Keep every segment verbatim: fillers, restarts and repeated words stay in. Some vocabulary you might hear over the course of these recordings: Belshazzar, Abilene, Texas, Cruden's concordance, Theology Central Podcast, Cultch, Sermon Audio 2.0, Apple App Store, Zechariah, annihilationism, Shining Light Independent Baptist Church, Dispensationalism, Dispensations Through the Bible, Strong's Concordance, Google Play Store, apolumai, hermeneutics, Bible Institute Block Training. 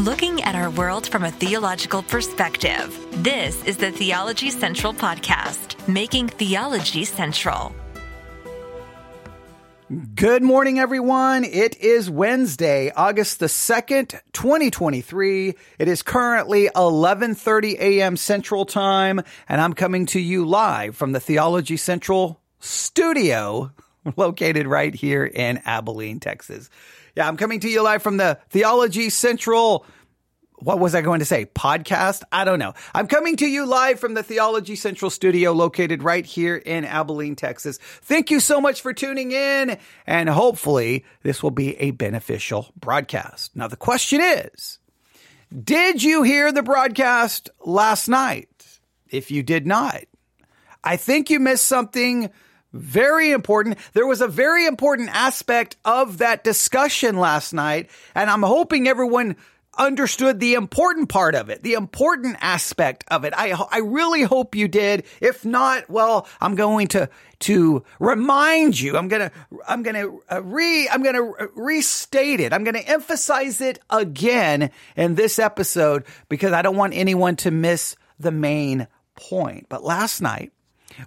looking at our world from a theological perspective. This is the Theology Central Podcast, making theology central. Good morning, everyone. It is Wednesday, August the second, twenty twenty-three. It is currently eleven thirty a.m. Central Time, and I'm coming to you live from the Theology Central studio located right here in Abilene, Texas. Yeah, I'm coming to you live from the Theology Central What was I going to say? Podcast? I don't know. I'm coming to you live from the Theology Central studio located right here in Abilene, Texas. Thank you so much for tuning in, and hopefully this will be a beneficial broadcast. Now, the question is, did you hear the broadcast last night? If you did not, I think you missed something very important. There was a very important aspect of that discussion last night, and I'm hoping everyone understood the important part of it, the important aspect of it. I I really hope you did. If not, well, I'm going to to remind you. I'm gonna I'm gonna re I'm gonna restate it. I'm gonna emphasize it again in this episode because I don't want anyone to miss the main point. But last night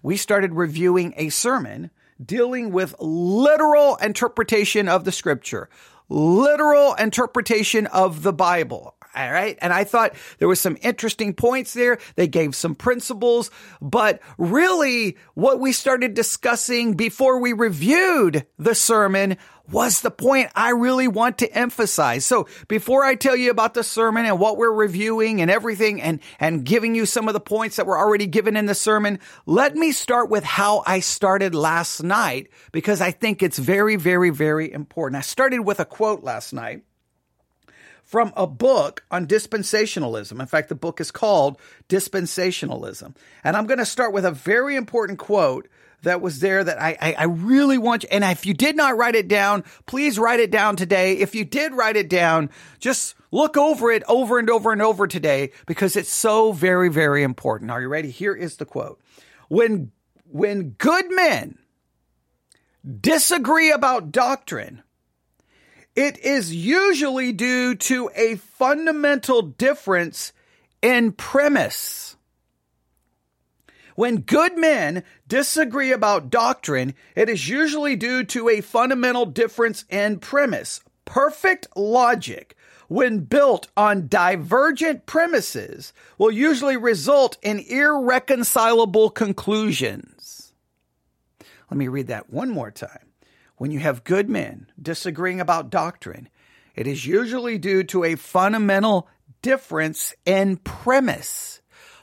we started reviewing a sermon dealing with literal interpretation of the scripture. Literal interpretation of the Bible, all right? And I thought there was some interesting points there. They gave some principles, but really what we started discussing before we reviewed the sermon was the point I really want to emphasize. So before I tell you about the sermon and what we're reviewing and everything and, and giving you some of the points that were already given in the sermon, let me start with how I started last night because I think it's very, very, very important. I started with a quote last night from a book on dispensationalism. In fact, the book is called Dispensationalism. And I'm going to start with a very important quote that was there that I, I, I really want you. And if you did not write it down, please write it down today. If you did write it down, just look over it over and over and over today because it's so very, very important. Are you ready? Here is the quote. When, when good men disagree about doctrine, it is usually due to a fundamental difference in premise. When good men disagree about doctrine, it is usually due to a fundamental difference in premise. Perfect logic, when built on divergent premises, will usually result in irreconcilable conclusions. Let me read that one more time. When you have good men disagreeing about doctrine, it is usually due to a fundamental difference in premise.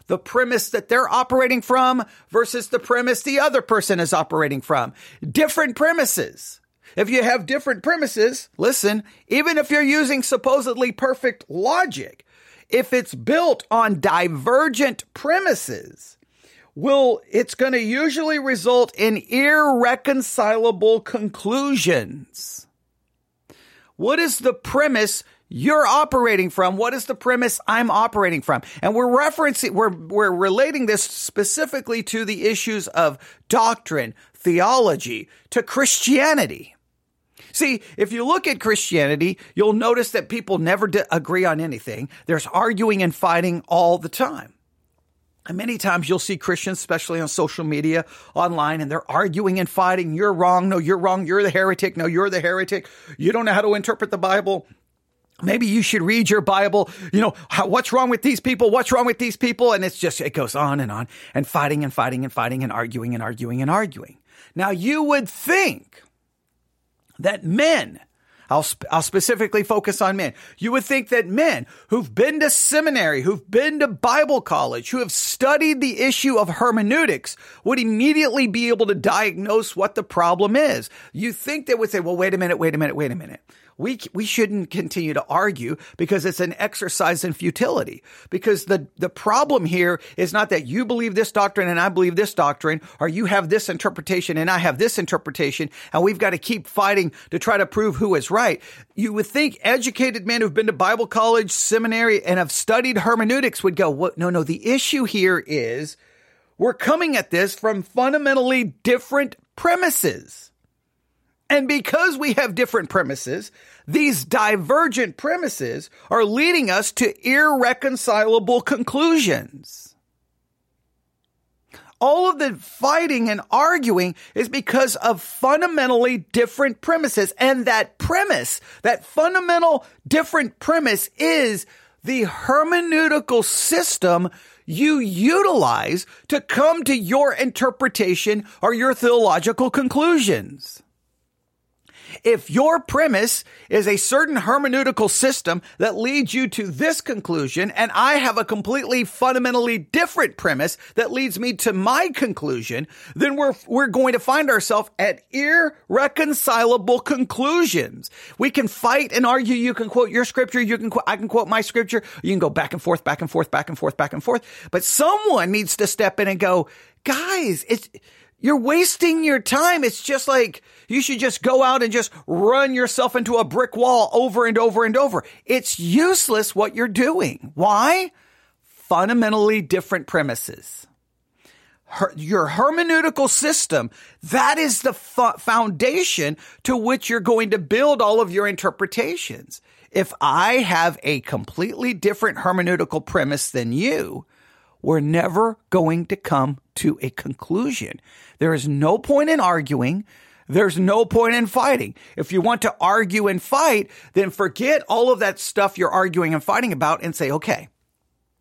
The premise that they're operating from versus the premise the other person is operating from. Different premises. If you have different premises, listen, even if you're using supposedly perfect logic, if it's built on divergent premises, will it's going to usually result in irreconcilable conclusions. What is the premise you're operating from? What is the premise I'm operating from? And we're referencing, we're, we're relating this specifically to the issues of doctrine, theology, to Christianity. See, if you look at Christianity, you'll notice that people never d- agree on anything. There's arguing and fighting all the time. And many times you'll see Christians, especially on social media, online, and they're arguing and fighting. You're wrong. No, you're wrong. You're the heretic. No, you're the heretic. You don't know how to interpret the Bible. Maybe you should read your Bible. You know, how, what's wrong with these people? What's wrong with these people? And it's just, it goes on and on and fighting and fighting and fighting and arguing and arguing and arguing. Now, you would think that men, I'll, sp- I'll specifically focus on men. You would think that men who've been to seminary, who've been to Bible college, who have studied the issue of hermeneutics would immediately be able to diagnose what the problem is. You think they would say, well, wait a minute, wait a minute, wait a minute. We we shouldn't continue to argue because it's an exercise in futility. Because the, the problem here is not that you believe this doctrine and I believe this doctrine, or you have this interpretation and I have this interpretation, and we've got to keep fighting to try to prove who is right. You would think educated men who've been to Bible college, seminary, and have studied hermeneutics would go, well, no, no, the issue here is we're coming at this from fundamentally different premises. And because we have different premises, these divergent premises are leading us to irreconcilable conclusions. All of the fighting and arguing is because of fundamentally different premises. And that premise, that fundamental different premise, is the hermeneutical system you utilize to come to your interpretation or your theological conclusions. If your premise is a certain hermeneutical system that leads you to this conclusion, and I have a completely fundamentally different premise that leads me to my conclusion, then we're we're going to find ourselves at irreconcilable conclusions. We can fight and argue. You can quote your scripture. You can I can quote my scripture. You can go back and forth, back and forth, back and forth, back and forth. But someone needs to step in and go, guys, it's. You're wasting your time. It's just like you should just go out and just run yourself into a brick wall over and over and over. It's useless what you're doing. Why? Fundamentally different premises. Her, your hermeneutical system, that is the fu- foundation to which you're going to build all of your interpretations. If I have a completely different hermeneutical premise than you, we're never going to come to a conclusion. There is no point in arguing. There's no point in fighting. If you want to argue and fight, then forget all of that stuff you're arguing and fighting about and say, okay,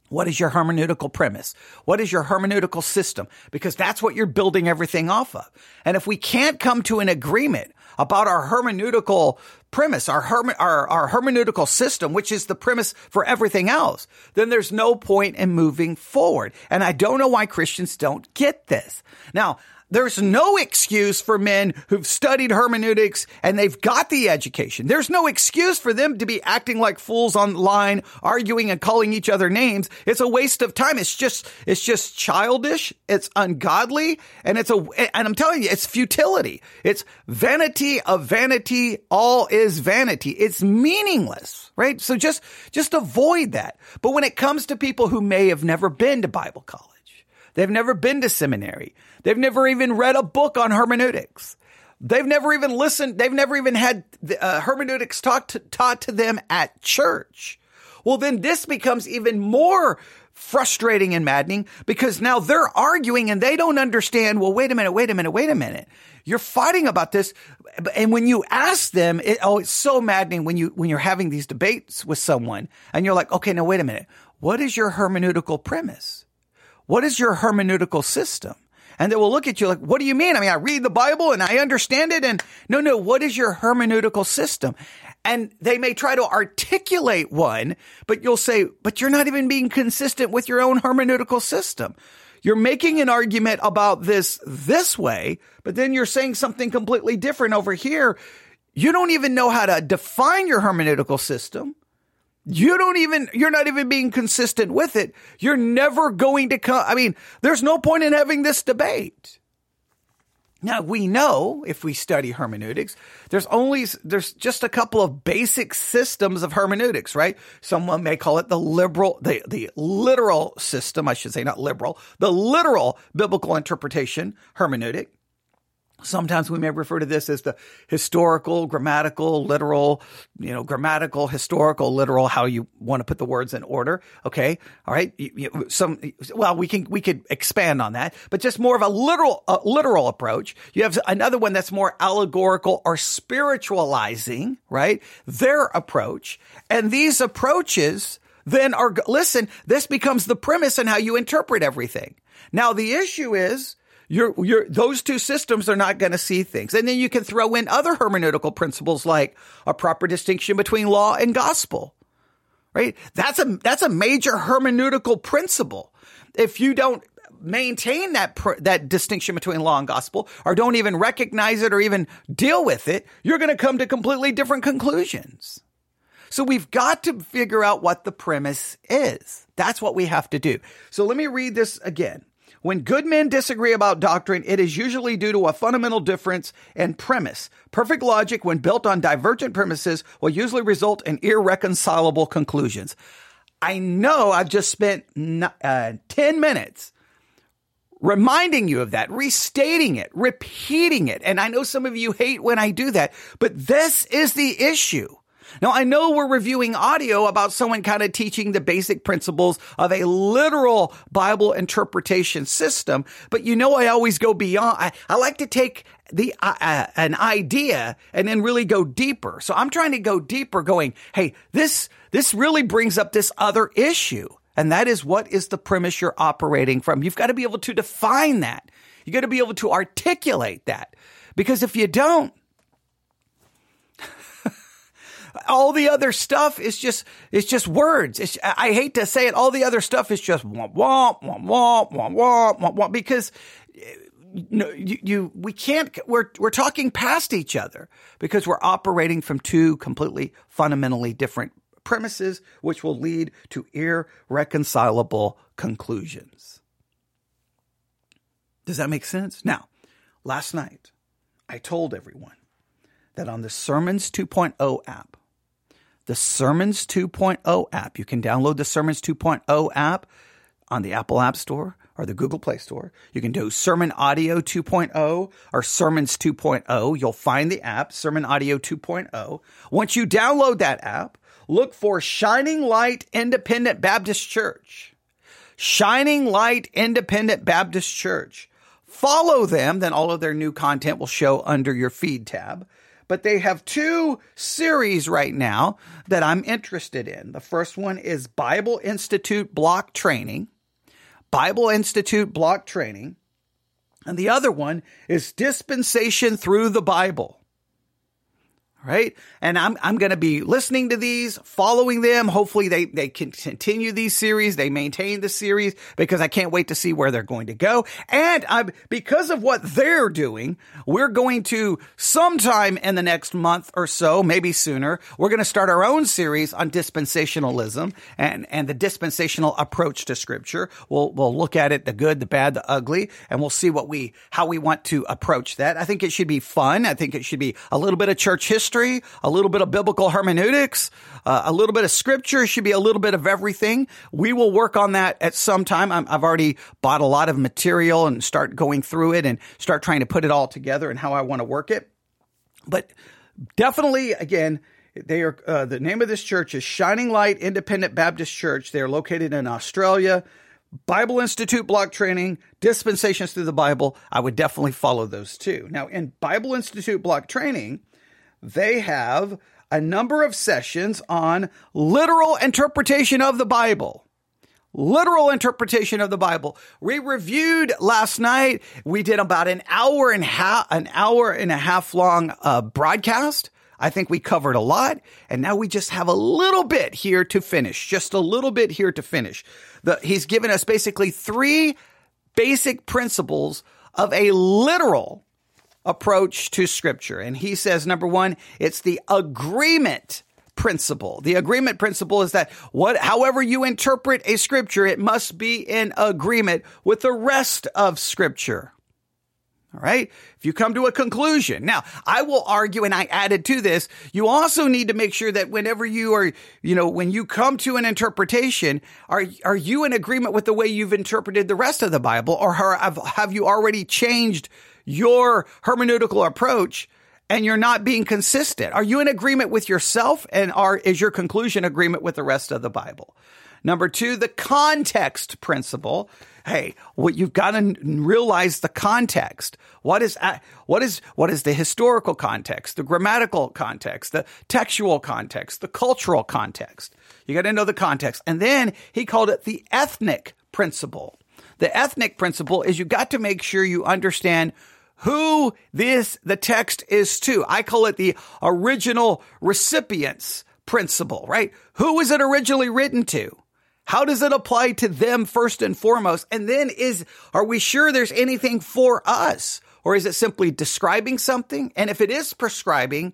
what is your hermeneutical premise? What is your hermeneutical system? Because that's what you're building everything off of. And if we can't come to an agreement about our hermeneutical premise, our, herme- our, our hermeneutical system, which is the premise for everything else, then there's no point in moving forward. And I don't know why Christians don't get this. Now, there's no excuse for men who've studied hermeneutics and they've got the education. There's no excuse for them to be acting like fools online, arguing and calling each other names. It's a waste of time. It's just, it's just childish. It's ungodly. And it's a, and I'm telling you, it's futility. It's vanity of vanity. All is vanity. It's meaningless, right? So just, just avoid that. But when it comes to people who may have never been to Bible college, they've never been to seminary. They've never even read a book on hermeneutics. They've never even listened. They've never even had uh, hermeneutics taught to, taught to them at church. Well, then this becomes even more frustrating and maddening because now they're arguing and they don't understand. Well, wait a minute, wait a minute, wait a minute. You're fighting about this. And when you ask them, it, oh, it's so maddening when you, when you're having these debates with someone and you're like, okay, now wait a minute. What is your hermeneutical premise? What is your hermeneutical system? And they will look at you like, what do you mean? I mean, I read the Bible and I understand it. And no, no, what is your hermeneutical system? And they may try to articulate one, but you'll say, but you're not even being consistent with your own hermeneutical system. You're making an argument about this this way, but then you're saying something completely different over here. You don't even know how to define your hermeneutical system. You don't even, you're not even being consistent with it. You're never going to come. I mean, there's no point in having this debate. Now we know if we study hermeneutics, there's only, there's just a couple of basic systems of hermeneutics, right? Someone may call it the liberal, the, the literal system. I should say not liberal, the literal biblical interpretation hermeneutic. Sometimes we may refer to this as the historical, grammatical, literal, you know, grammatical, historical, literal, how you want to put the words in order. Okay. All right. Some, well, we can, we could expand on that, but just more of a literal, uh, literal approach. You have another one that's more allegorical or spiritualizing, right? Their approach. And these approaches then are, listen, this becomes the premise in how you interpret everything. Now, the issue is, You're, you're, those two systems are not going to see things. And then you can throw in other hermeneutical principles like a proper distinction between law and gospel, right? That's a, that's a major hermeneutical principle. If you don't maintain that, pr- that distinction between law and gospel or don't even recognize it or even deal with it, you're going to come to completely different conclusions. So we've got to figure out what the premise is. That's what we have to do. So let me read this again. When good men disagree about doctrine, it is usually due to a fundamental difference in premise. Perfect logic, when built on divergent premises, will usually result in irreconcilable conclusions. I know I've just spent uh, ten minutes reminding you of that, restating it, repeating it. And I know some of you hate when I do that, but this is the issue. Now, I know we're reviewing audio about someone kind of teaching the basic principles of a literal Bible interpretation system, but you know I always go beyond. I, I like to take the uh, an idea and then really go deeper. So I'm trying to go deeper going, hey, this this really brings up this other issue, and that is what is the premise you're operating from. You've got to be able to define that. You've got to be able to articulate that, because if you don't, all the other stuff is just, it's just words. It's, I hate to say it. All the other stuff is just womp, womp, womp, womp, womp, womp, womp, womp, because no, you, you, we can't, we're, we're talking past each other because we're operating from two completely fundamentally different premises, which will lead to irreconcilable conclusions. Does that make sense? Now, last night I told everyone that on the Sermons two point oh app, the Sermons two point oh app, you can download the Sermons two point oh app on the Apple App Store or the Google Play Store. You can do Sermon Audio two point oh or Sermons two point oh. You'll find the app, Sermon Audio two point oh. Once you download that app, look for Shining Light Independent Baptist Church. Shining Light Independent Baptist Church. Follow them, then all of their new content will show under your feed tab. But they have two series right now that I'm interested in. The first one is Bible Institute Block Training. Bible Institute Block Training. And the other one is Dispensation Through the Bible. Right? And I'm I'm going to be listening to these, following them. Hopefully they, they can continue these series. They maintain the series, because I can't wait to see where they're going to go. And I'm because of what they're doing, we're going to sometime in the next month or so, maybe sooner, we're going to start our own series on dispensationalism and, and the dispensational approach to Scripture. We'll we'll look at it, the good, the bad, the ugly, and we'll see what we how we want to approach that. I think it should be fun. I think it should be a little bit of church history. History, a little bit of biblical hermeneutics, uh, a little bit of Scripture. Should be a little bit of everything. We will work on that at some time. I'm, I've already bought a lot of material and start going through it and start trying to put it all together and how I want to work it. But definitely, again, they are uh, the name of this church is Shining Light Independent Baptist Church. They are located in Australia. Bible Institute Block Training, Dispensations Through the Bible. I would definitely follow those two. Now, in Bible Institute Block Training, they have a number of sessions on literal interpretation of the Bible. Literal interpretation of the Bible. We reviewed last night. We did about an hour and half, an hour and a half long uh, broadcast. I think we covered a lot, and now we just have a little bit here to finish. Just a little bit here to finish. The, he's given us basically three basic principles of a literal approach to Scripture. And he says, number one, it's the agreement principle. The agreement principle is that what, however you interpret a Scripture, it must be in agreement with the rest of Scripture. All right. If you come to a conclusion. Now, I will argue, and I added to this, you also need to make sure that whenever you are, you know, when you come to an interpretation, are are you in agreement with the way you've interpreted the rest of the Bible, or have, have you already changed your hermeneutical approach and you're not being consistent? Are you in agreement with yourself, and are is your conclusion agreement with the rest of the Bible? Number two, the context principle. Hey, what you've got to realize the context. What is what is what is the historical context, the grammatical context, the textual context, the cultural context? You got to know the context. And then he called it the ethnic principle. The ethnic principle is you got to make sure you understand who this the text is to. I call it the original recipients principle, right? Who was it originally written to? How does it apply to them first and foremost? And then is, are we sure there's anything for us? Or is it simply describing something? And if it is prescribing,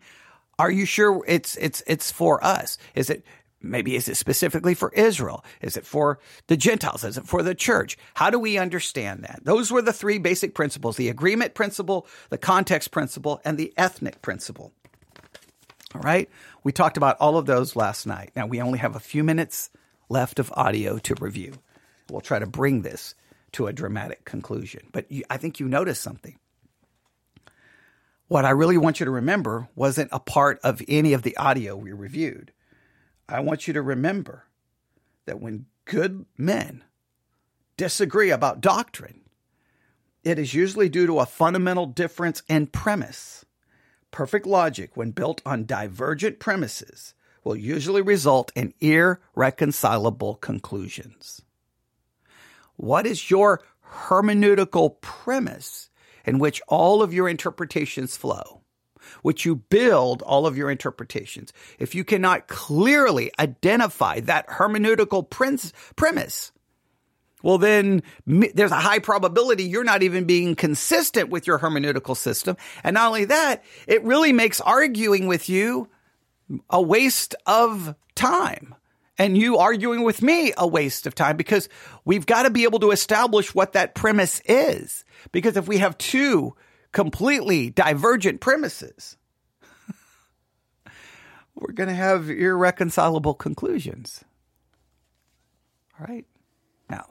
are you sure it's, it's, it's for us? Is it, maybe is it specifically for Israel? Is it for the Gentiles? Is it for the church? How do we understand that? Those were the three basic principles: the agreement principle, the context principle, and the ethnic principle. All right. We talked about all of those last night. Now, we only have a few minutes left of audio to review. We'll try to bring this to a dramatic conclusion. But you, I think you noticed something. What I really want you to remember wasn't a part of any of the audio we reviewed. I want you to remember that when good men disagree about doctrine, it is usually due to a fundamental difference in premise. Perfect logic, when built on divergent premises, will usually result in irreconcilable conclusions. What is your hermeneutical premise in which all of your interpretations flow, which you build all of your interpretations? If you cannot clearly identify that hermeneutical premise, well, then there's a high probability you're not even being consistent with your hermeneutical system. And not only that, it really makes arguing with you a waste of time, and you arguing with me a waste of time, because we've got to be able to establish what that premise is. Because if we have two completely divergent premises, we're going to have irreconcilable conclusions. All right. Now,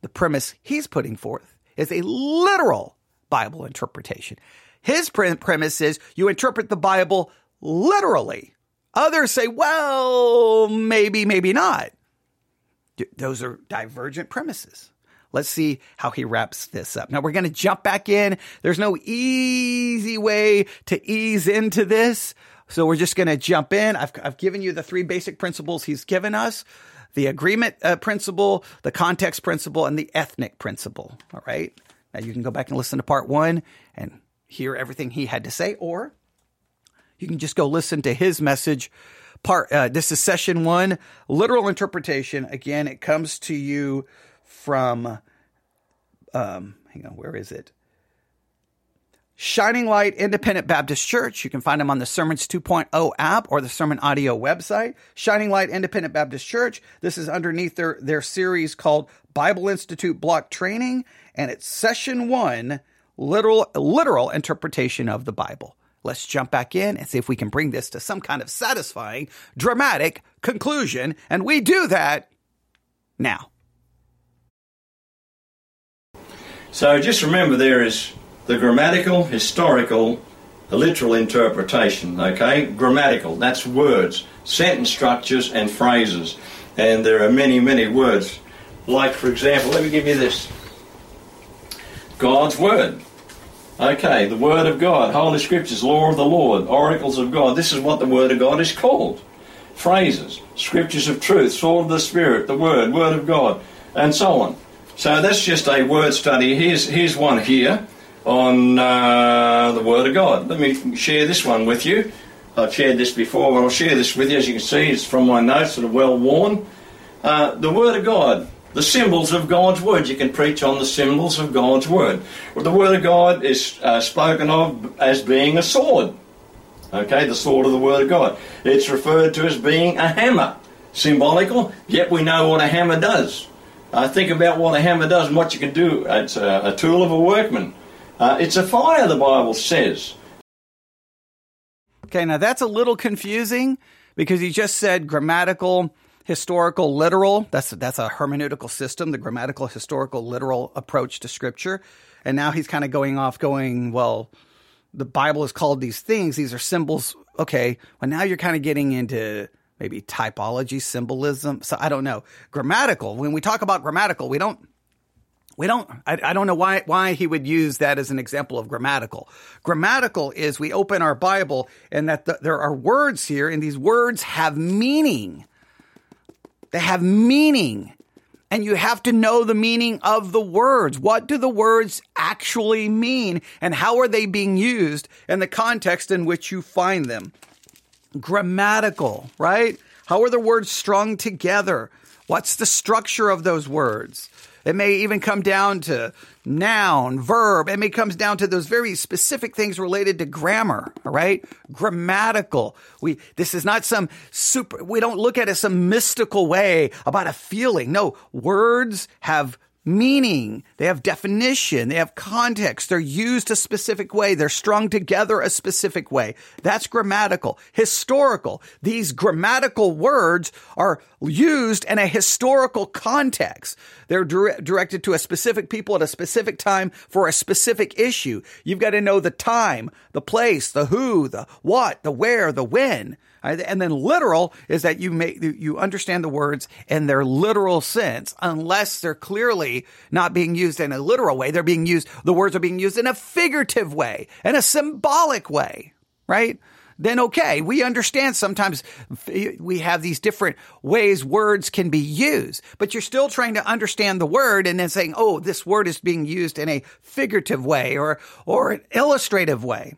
the premise he's putting forth is a literal Bible interpretation. His premise is you interpret the Bible literally. Others say, well, maybe, maybe not. Those are divergent premises. Let's see how he wraps this up. Now, we're going to jump back in. There's no easy way to ease into this. So we're just going to jump in. I've, I've given you the three basic principles he's given us: the agreement uh, principle, the context principle, and the ethnic principle. All right. Now, you can go back and listen to part one and hear everything he had to say, or you can just go listen to his message. Part uh, this is session one, literal interpretation. Again, it comes to you from, um, hang on, where is it? Shining Light Independent Baptist Church. You can find them on the Sermons two point oh app or the Sermon Audio website. Shining Light Independent Baptist Church. This is underneath their, their series called Bible Institute Block Training, and it's session one, literal literal interpretation of the Bible. Let's jump back in and see if we can bring this to some kind of satisfying, dramatic conclusion. And we do that now. So just remember, there is the grammatical, historical, the literal interpretation, okay? Grammatical, that's words, sentence structures, and phrases. And there are many, many words. Like, for example, let me give you this. God's Word. Okay, the Word of God, Holy Scriptures, Law of the Lord, Oracles of God. This is what the Word of God is called. Phrases, Scriptures of Truth, Sword of the Spirit, the Word, Word of God, and so on. So that's just a word study. Here's here's one here on uh, the Word of God. Let me share this one with you. I've shared this before, but I'll share this with you. As you can see, it's from my notes that are well worn. Uh, the Word of God. The symbols of God's Word. You can preach on the symbols of God's Word. Well, the Word of God is uh, spoken of as being a sword. Okay, the sword of the Word of God. It's referred to as being a hammer. Symbolical, yet we know what a hammer does. Uh, think about what a hammer does and what you can do. It's a, a tool of a workman. Uh, it's a fire, the Bible says. Okay, now that's a little confusing, because he just said grammatical, historical, literal. That's that's a hermeneutical system, the grammatical, historical, literal approach to Scripture. And now he's kind of going off going, well, the Bible is called these things. These are symbols. Okay, well, now you're kind of getting into maybe typology, symbolism. So I don't know. Grammatical. When we talk about grammatical, we don't we don't I, I don't know why why he would use that as an example of grammatical. Grammatical is we open our Bible and that the, there are words here, and these words have meaning. They have meaning, and you have to know the meaning of the words. What do the words actually mean, and how are they being used in the context in which you find them? Grammatical, right? How are the words strung together? What's the structure of those words? It may even come down to noun, verb. It may come down to those very specific things related to grammar, all right? Grammatical. We This is not some super – we don't look at it some mystical way about a feeling. No, words have meaning, they have definition, they have context, they're used a specific way, they're strung together a specific way. That's grammatical. Historical, these grammatical words are used in a historical context. They're dire- directed to a specific people at a specific time for a specific issue. You've got to know the time, the place, the who, the what, the where, the when. And then literal is that you make, you understand the words in their literal sense, unless they're clearly not being used in a literal way. They're being used, the words are being used in a figurative way, in a symbolic way, right? Then okay, we understand sometimes we have these different ways words can be used, but you're still trying to understand the word and then saying, oh, this word is being used in a figurative way or, or an illustrative way.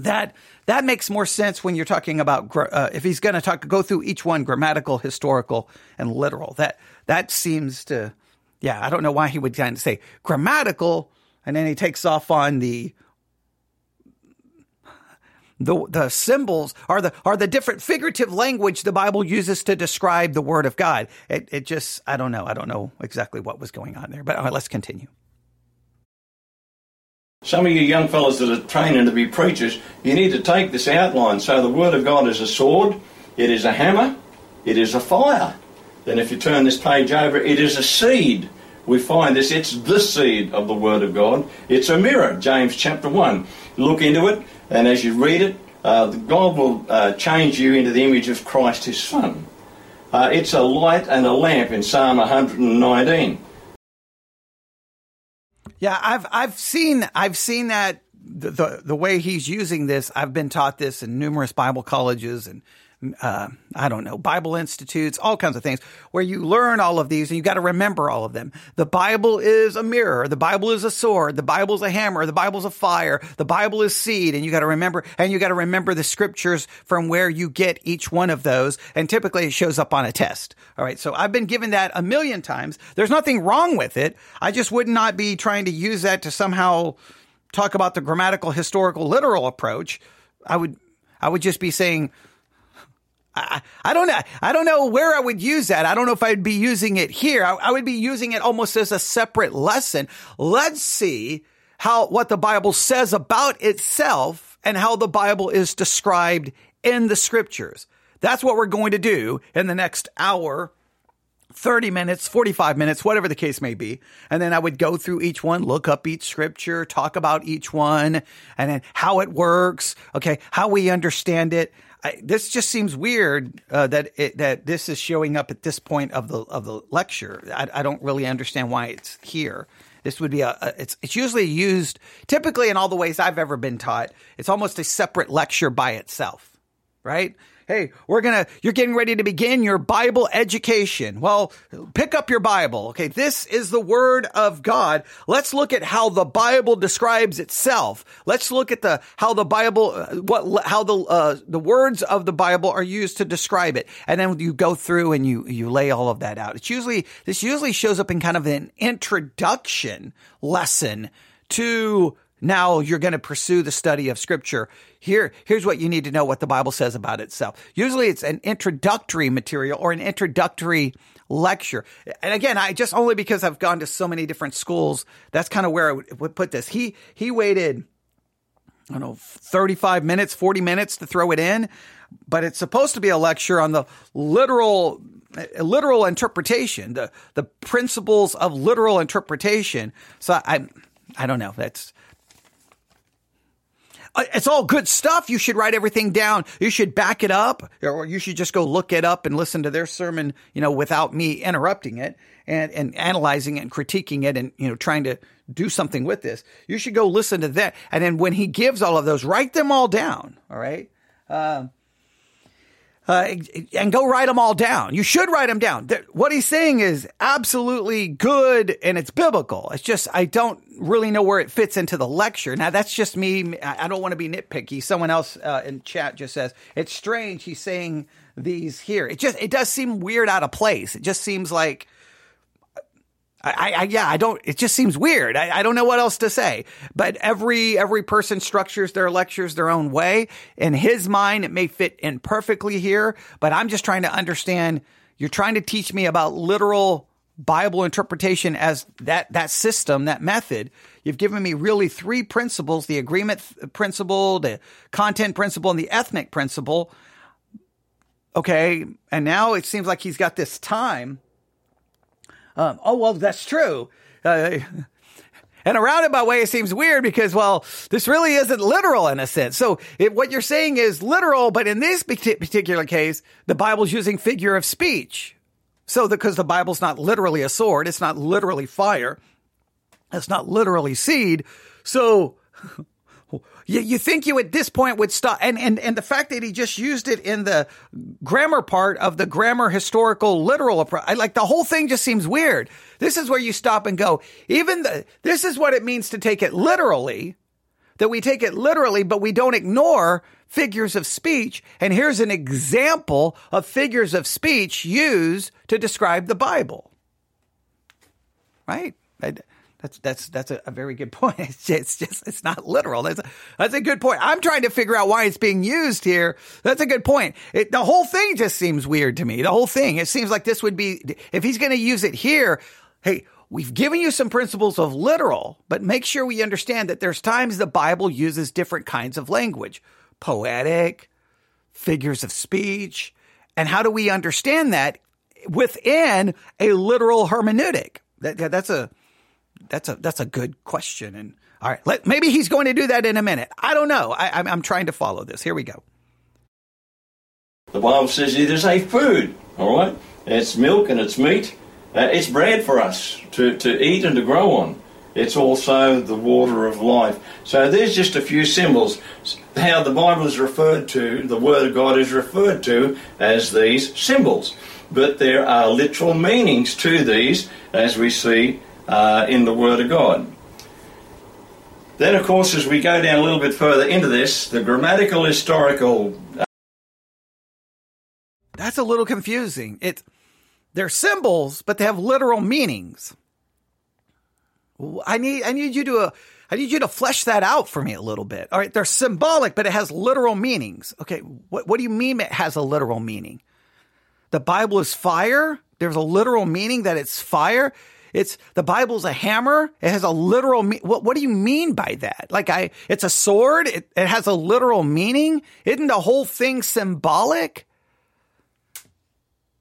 That that makes more sense when you're talking about uh, if he's going to talk go through each one, grammatical, historical, and literal. That that seems to, yeah, I don't know why he would kind of say grammatical, and then he takes off on the the the symbols are the are the different figurative language the Bible uses to describe the Word of God. It it just I don't know I don't know exactly what was going on there, but all right, let's continue. Some of you young fellas that are training to be preachers, you need to take this outline. So the Word of God is a sword, it is a hammer, it is a fire. Then if you turn this page over, it is a seed. We find this, it's the seed of the Word of God. It's a mirror, James chapter one. Look into it, and as you read it, uh, God will uh, change you into the image of Christ his Son. Uh, it's a light and a lamp in Psalm one nineteen. Yeah, I've I've seen I've seen that the, the the way he's using this. I've been taught this in numerous Bible colleges and uh, I don't know, Bible institutes, all kinds of things where you learn all of these and you got to remember all of them. The Bible is a mirror. The Bible is a sword. The Bible is a hammer. The Bible is a fire. The Bible is seed, and you got to remember and you got to remember the scriptures from where you get each one of those. And typically it shows up on a test. All right. So I've been given that a million times. There's nothing wrong with it. I just would not be trying to use that to somehow talk about the grammatical, historical, literal approach. I would, I would just be saying, I, I don't know. I don't know where I would use that. I don't know if I'd be using it here. I, I would be using it almost as a separate lesson. Let's see how what the Bible says about itself and how the Bible is described in the scriptures. That's what we're going to do in the next hour, thirty minutes, forty-five minutes, whatever the case may be. And then I would go through each one, look up each scripture, talk about each one, and then how it works, okay, how we understand it. I, this just seems weird uh, that it, that this is showing up at this point of the of the lecture. I, I don't really understand why it's here. This would be a, a it's it's usually used typically in all the ways I've ever been taught. It's almost a separate lecture by itself, right? Hey, we're gonna you're getting ready to begin your Bible education. Well, pick up your Bible. Okay, this is the Word of God. Let's look at how the Bible describes itself. Let's look at the how the Bible what how the uh, the words of the Bible are used to describe it. And then you go through and you you lay all of that out. It's usually this usually shows up in kind of an introduction lesson to now you're going to pursue the study of Scripture. Here, here's what you need to know what the Bible says about itself. Usually it's an introductory material or an introductory lecture. And again, I just only because I've gone to so many different schools, that's kind of where I would, would put this. He he waited, I don't know, thirty-five minutes, forty minutes to throw it in, but it's supposed to be a lecture on the literal literal interpretation, the the principles of literal interpretation. So I I don't know. That's It's all good stuff. You should write everything down. You should back it up, or you should just go look it up and listen to their sermon, you know, without me interrupting it and, and analyzing it and critiquing it and, you know, trying to do something with this. You should go listen to that. And then when he gives all of those, write them all down. All right. Um, Uh, and go write them all down. You should write them down. What he's saying is absolutely good and it's biblical. It's just, I don't really know where it fits into the lecture. Now, that's just me. I don't want to be nitpicky. Someone else uh, in chat just says, it's strange he's saying these here. It just, it does seem weird out of place. It just seems like, I, I, yeah, I don't, it just seems weird. I, I don't know what else to say, but every, every person structures their lectures their own way. In his mind, it may fit in perfectly here, but I'm just trying to understand. You're trying to teach me about literal Bible interpretation as that that system, that method. You've given me really three principles: the agreement th- principle, the content principle, and the ethnic principle. Okay, and now it seems like he's got this time. Um, oh, well, that's true. Uh, and a roundabout way, it seems weird because, well, this really isn't literal in a sense. So it, what you're saying is literal, but in this particular case, the Bible's using figure of speech. So because the, the Bible's not literally a sword, it's not literally fire, it's not literally seed. So you, you think you at this point would stop. And, and, and the fact that he just used it in the grammar part of the grammar historical literal approach, I, like the whole thing just seems weird. This is where you stop and go, even the, this is what it means to take it literally, that we take it literally, but we don't ignore figures of speech, and here's an example of figures of speech used to describe the Bible. Right? That's that's that's a very good point. It's just, it's, just, it's not literal. That's a, that's a good point. I'm trying to figure out why it's being used here. That's a good point. It, the whole thing just seems weird to me. The whole thing. It seems like this would be, if he's going to use it here, hey, we've given you some principles of literal, but make sure we understand that there's times the Bible uses different kinds of language. Poetic, figures of speech, and how do we understand that within a literal hermeneutic? That, that's a that's a that's a good question. And all right, let, maybe he's going to do that in a minute. I don't know. I, I'm I'm trying to follow this. Here we go. The Bible says either say food, all right, it's milk and it's meat, uh, it's bread for us to, to eat and to grow on. It's also the water of life. So there's just a few symbols. How the Bible is referred to, the Word of God is referred to as these symbols. But there are literal meanings to these as we see uh, in the Word of God. Then, of course, as we go down a little bit further into this, the grammatical, historical... Uh... That's a little confusing. It, they're symbols, but they have literal meanings. I need I need you to uh, I need you to flesh that out for me a little bit. All right, they're symbolic, but it has literal meanings. Okay, what what do you mean it has a literal meaning? The Bible is fire. There's a literal meaning that it's fire. It's the Bible's a hammer. It has a literal me- what what do you mean by that? Like I it's a sword. It, it has a literal meaning. Isn't the whole thing symbolic?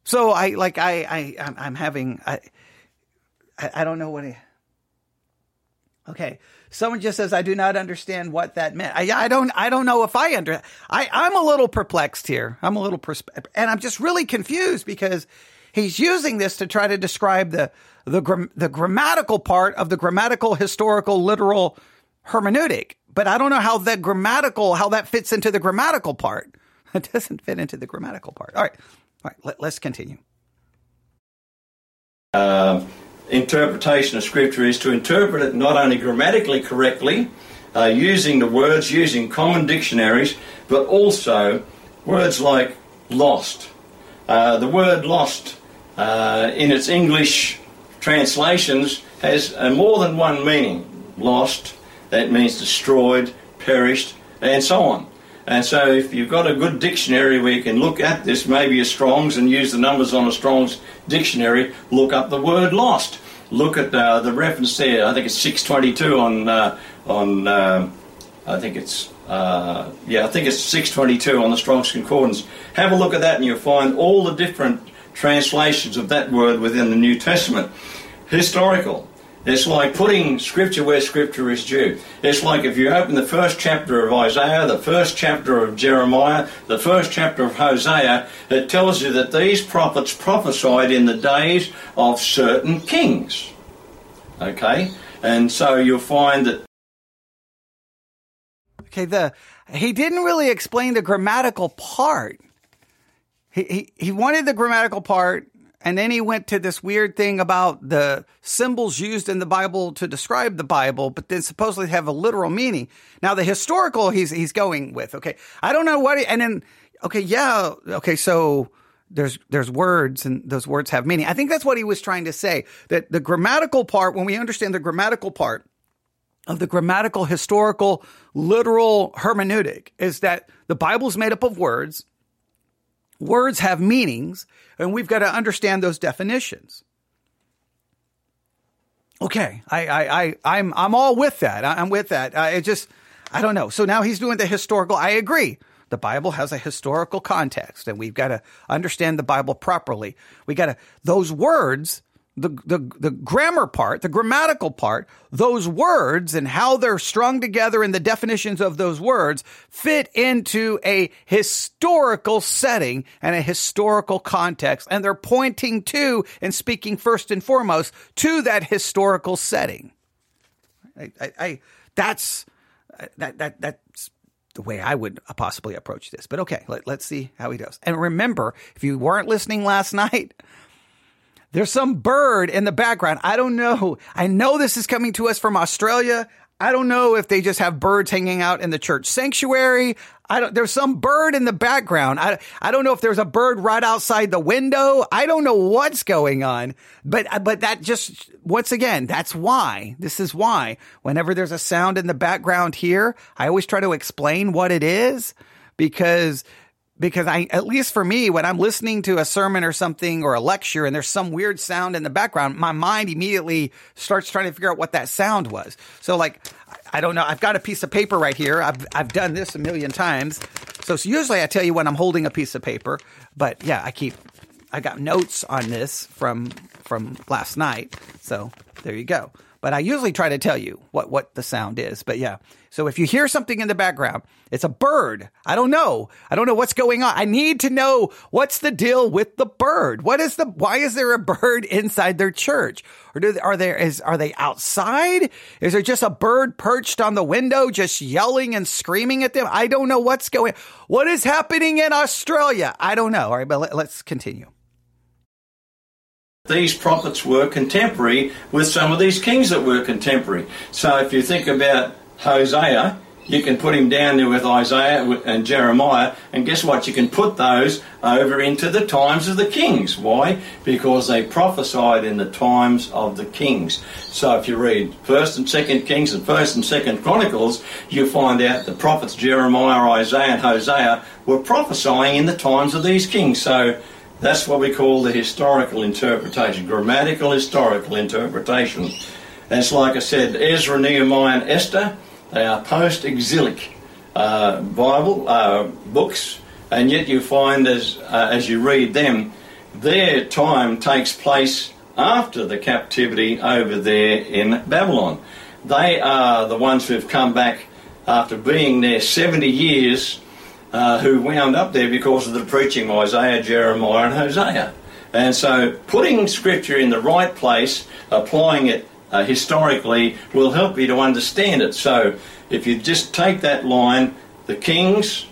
So I like I I I'm, I'm having I, I I don't know what it, okay, someone just says, I do not understand what that meant. I, I don't I don't know if I under. I, I'm a little perplexed here. I'm a little persp- and I'm just really confused because he's using this to try to describe the the gram- the grammatical part of the grammatical, historical, literal hermeneutic. But I don't know how the grammatical, how that fits into the grammatical part. It doesn't fit into the grammatical part. All right. All right. Let, let's continue. Uh... Interpretation of Scripture is to interpret it not only grammatically correctly, uh, using the words, using common dictionaries, but also words like lost. Uh, the word lost uh, in its English translations has uh, more than one meaning. Lost, that means destroyed, perished, and so on. And so if you've got a good dictionary where you can look at this, maybe a Strong's, and use the numbers on a Strong's dictionary, look up the word lost. Look at uh, the reference there. I think it's six twenty-two on, uh, on uh, I think it's, uh, yeah, I think it's six twenty-two on the Strong's Concordance. Have a look at that and you'll find all the different translations of that word within the New Testament. Historical. It's like putting Scripture where Scripture is due. It's like if you open the first chapter of Isaiah, the first chapter of Jeremiah, the first chapter of Hosea, it tells you that these prophets prophesied in the days of certain kings. Okay? And so you'll find that... Okay, the he didn't really explain the grammatical part. He he, he wanted the grammatical part... And then he went to this weird thing about the symbols used in the Bible to describe the Bible, but then supposedly have a literal meaning. Now, the historical he's he's going with, okay, I don't know what – and then, okay, yeah, okay, so there's there's words and those words have meaning. I think that's what he was trying to say, that the grammatical part, when we understand the grammatical part of the grammatical, historical, literal hermeneutic, is that the Bible's made up of words. Words have meanings, and we've got to understand those definitions. Okay, I, I, I, I'm, I'm all with that. I, I'm with that. I just, I don't know. So now he's doing the historical. I agree. The Bible has a historical context, and we've got to understand the Bible properly. We got to those words, the, the the grammar part, the grammatical part, those words and how they're strung together and the definitions of those words fit into a historical setting and a historical context. And they're pointing to and speaking first and foremost to that historical setting. I, I, I that's that that that's the way I would possibly approach this. But okay, let, let's see how he does. And remember, if you weren't listening last night, there's some bird in the background. I don't know. I know this is coming to us from Australia. I don't know if they just have birds hanging out in the church sanctuary. I don't, there's some bird in the background. I, I don't know if there's a bird right outside the window. I don't know what's going on, but, but that just, once again, that's why, this is why whenever there's a sound in the background here, I always try to explain what it is because Because I, at least for me, when I'm listening to a sermon or something or a lecture and there's some weird sound in the background, my mind immediately starts trying to figure out what that sound was. So like, I don't know. I've got a piece of paper right here. I've, I've done this a million times. So, so usually I tell you when I'm holding a piece of paper, but yeah, I keep, I got notes on this from, from last night. So there you go. But I usually try to tell you what, what the sound is. But yeah. So if you hear something in the background, it's a bird. I don't know. I don't know what's going on. I need to know what's the deal with the bird. What is the, why is there a bird inside their church? Or do, are there, is, are they outside? Is there just a bird perched on the window just yelling and screaming at them? I don't know what's going, what is happening in Australia? I don't know. All right, but let, let's continue. These prophets were contemporary with some of these kings that were contemporary. So if you think about Hosea, you can put him down there with Isaiah and Jeremiah, and guess what? You can put those over into the times of the kings. Why? Because they prophesied in the times of the kings. So if you read First and Second Kings and First and Second Chronicles, you find out the prophets Jeremiah, Isaiah, and Hosea were prophesying in the times of these kings. So that's what we call the historical interpretation, grammatical historical interpretation. That's like I said, Ezra, Nehemiah, and Esther, they are post-exilic uh, Bible uh, books, and yet you find as uh, as you read them, their time takes place after the captivity over there in Babylon. They are the ones who have come back after being there seventy years, Uh, who wound up there because of the preaching of Isaiah, Jeremiah, and Hosea. And so putting Scripture in the right place, applying it uh, historically, will help you to understand it. So if you just take that line, the kings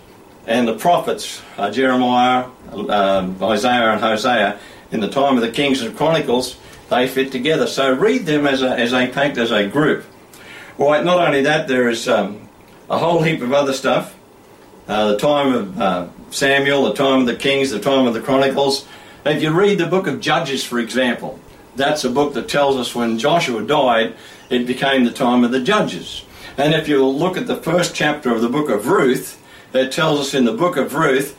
and the prophets, uh, Jeremiah, uh, Isaiah, and Hosea, in the time of the Kings and Chronicles, they fit together. So read them as a, as a pact, as a group. All right, not only that, there is um, a whole heap of other stuff. Uh, the time of uh, Samuel, the time of the Kings, the time of the Chronicles. If you read the book of Judges, for example, that's a book that tells us when Joshua died, it became the time of the Judges. And if you look at the first chapter of the book of Ruth, it tells us in the book of Ruth,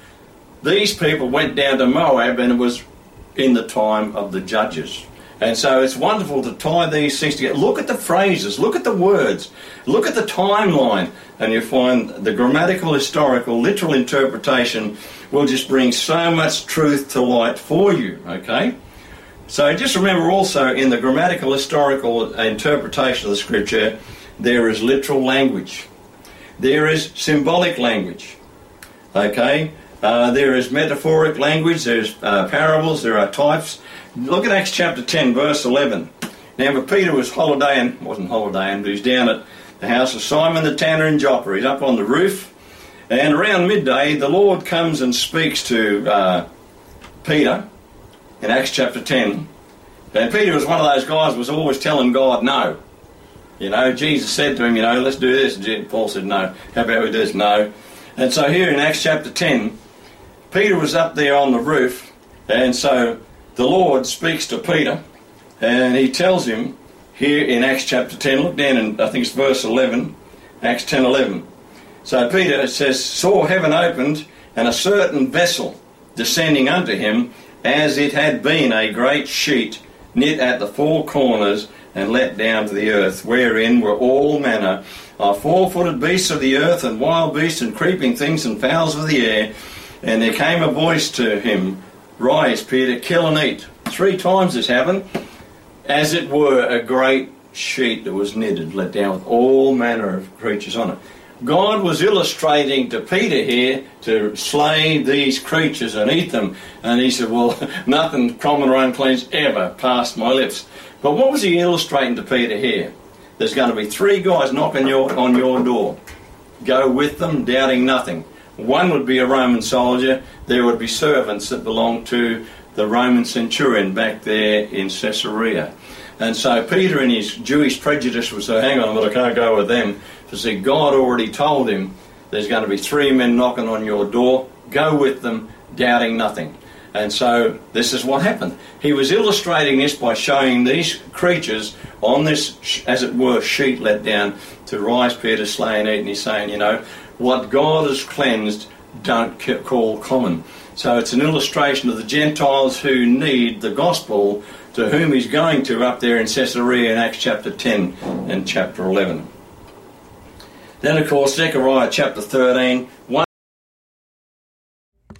these people went down to Moab and it was in the time of the Judges. And so it's wonderful to tie these things together. Look at the phrases, look at the words, look at the timeline, and you find the grammatical, historical, literal interpretation will just bring so much truth to light for you, okay? So just remember also in the grammatical, historical interpretation of the Scripture, there is literal language. There is symbolic language, okay? Uh, there is metaphoric language, there's uh, parables, there are types. Look at Acts chapter ten, verse eleven. Now, but Peter was holidaying, wasn't holidaying, but he's down at the house of Simon the tanner in Joppa. He's up on the roof, and around midday, the Lord comes and speaks to uh, Peter in Acts chapter ten. And Peter was one of those guys who was always telling God no. You know, Jesus said to him, you know, let's do this. And Paul said, no, how about we do this? No. And so here in Acts chapter ten, Peter was up there on the roof, and so the Lord speaks to Peter, and he tells him here in Acts chapter ten, look down in, I think it's verse eleven, Acts ten, eleven. So Peter, it says, saw heaven opened, and a certain vessel descending unto him, as it had been a great sheet knit at the four corners, and let down to the earth, wherein were all manner of four-footed beasts of the earth, and wild beasts, and creeping things, and fowls of the air. And there came a voice to him, Rise, Peter, kill and eat. Three times this happened, as it were a great sheet that was knitted, let down with all manner of creatures on it. God was illustrating to Peter here to slay these creatures and eat them. And he said, well, nothing common or unclean's ever passed my lips. But what was he illustrating to Peter here? There's going to be three guys knocking your, on your door. Go with them, doubting nothing. One would be a Roman soldier. There would be servants that belonged to the Roman centurion back there in Caesarea. And so Peter, in his Jewish prejudice, would say, hang on, but I can't go with them. To see, God already told him there's going to be three men knocking on your door. Go with them, doubting nothing. And so this is what happened. He was illustrating this by showing these creatures on this, as it were, sheet let down to rise, Peter, slay and eat. And he's saying, you know, what God has cleansed, don't call common. So it's an illustration of the Gentiles who need the gospel, to whom he's going to up there in Caesarea in Acts chapter ten and chapter eleven. Then, of course, Zechariah chapter thirteen. One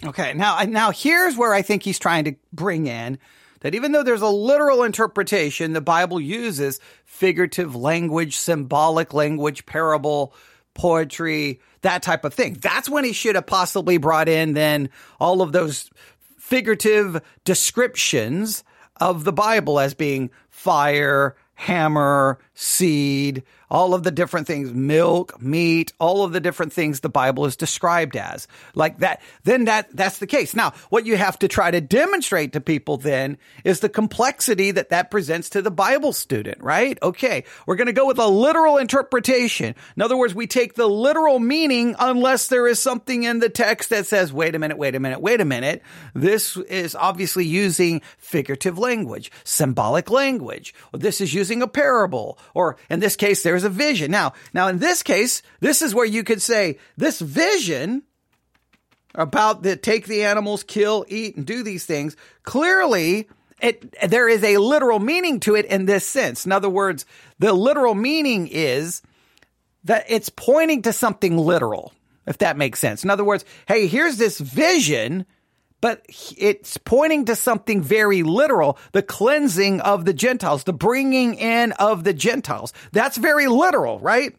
okay, now, now here's where I think he's trying to bring in that even though there's a literal interpretation, the Bible uses figurative language, symbolic language, parable, poetry, that type of thing. That's when he should have possibly brought in then all of those figurative descriptions of the Bible as being fire, hammer, seed, all of the different things, milk, meat, all of the different things the Bible is described as. Like that, then that that's the case. Now, what you have to try to demonstrate to people then is the complexity that that presents to the Bible student, right? Okay, we're going to go with a literal interpretation. In other words, we take the literal meaning unless there is something in the text that says, wait a minute, wait a minute, wait a minute. This is obviously using figurative language, symbolic language. This is using a parable, or in this case, there's a vision. Now, now in this case, this is where you could say this vision about the take the animals, kill, eat, and do these things. Clearly, it there is a literal meaning to it in this sense. In other words, the literal meaning is that it's pointing to something literal, if that makes sense. In other words, hey, here's this vision, but it's pointing to something very literal, the cleansing of the Gentiles, the bringing in of the Gentiles. That's very literal, right?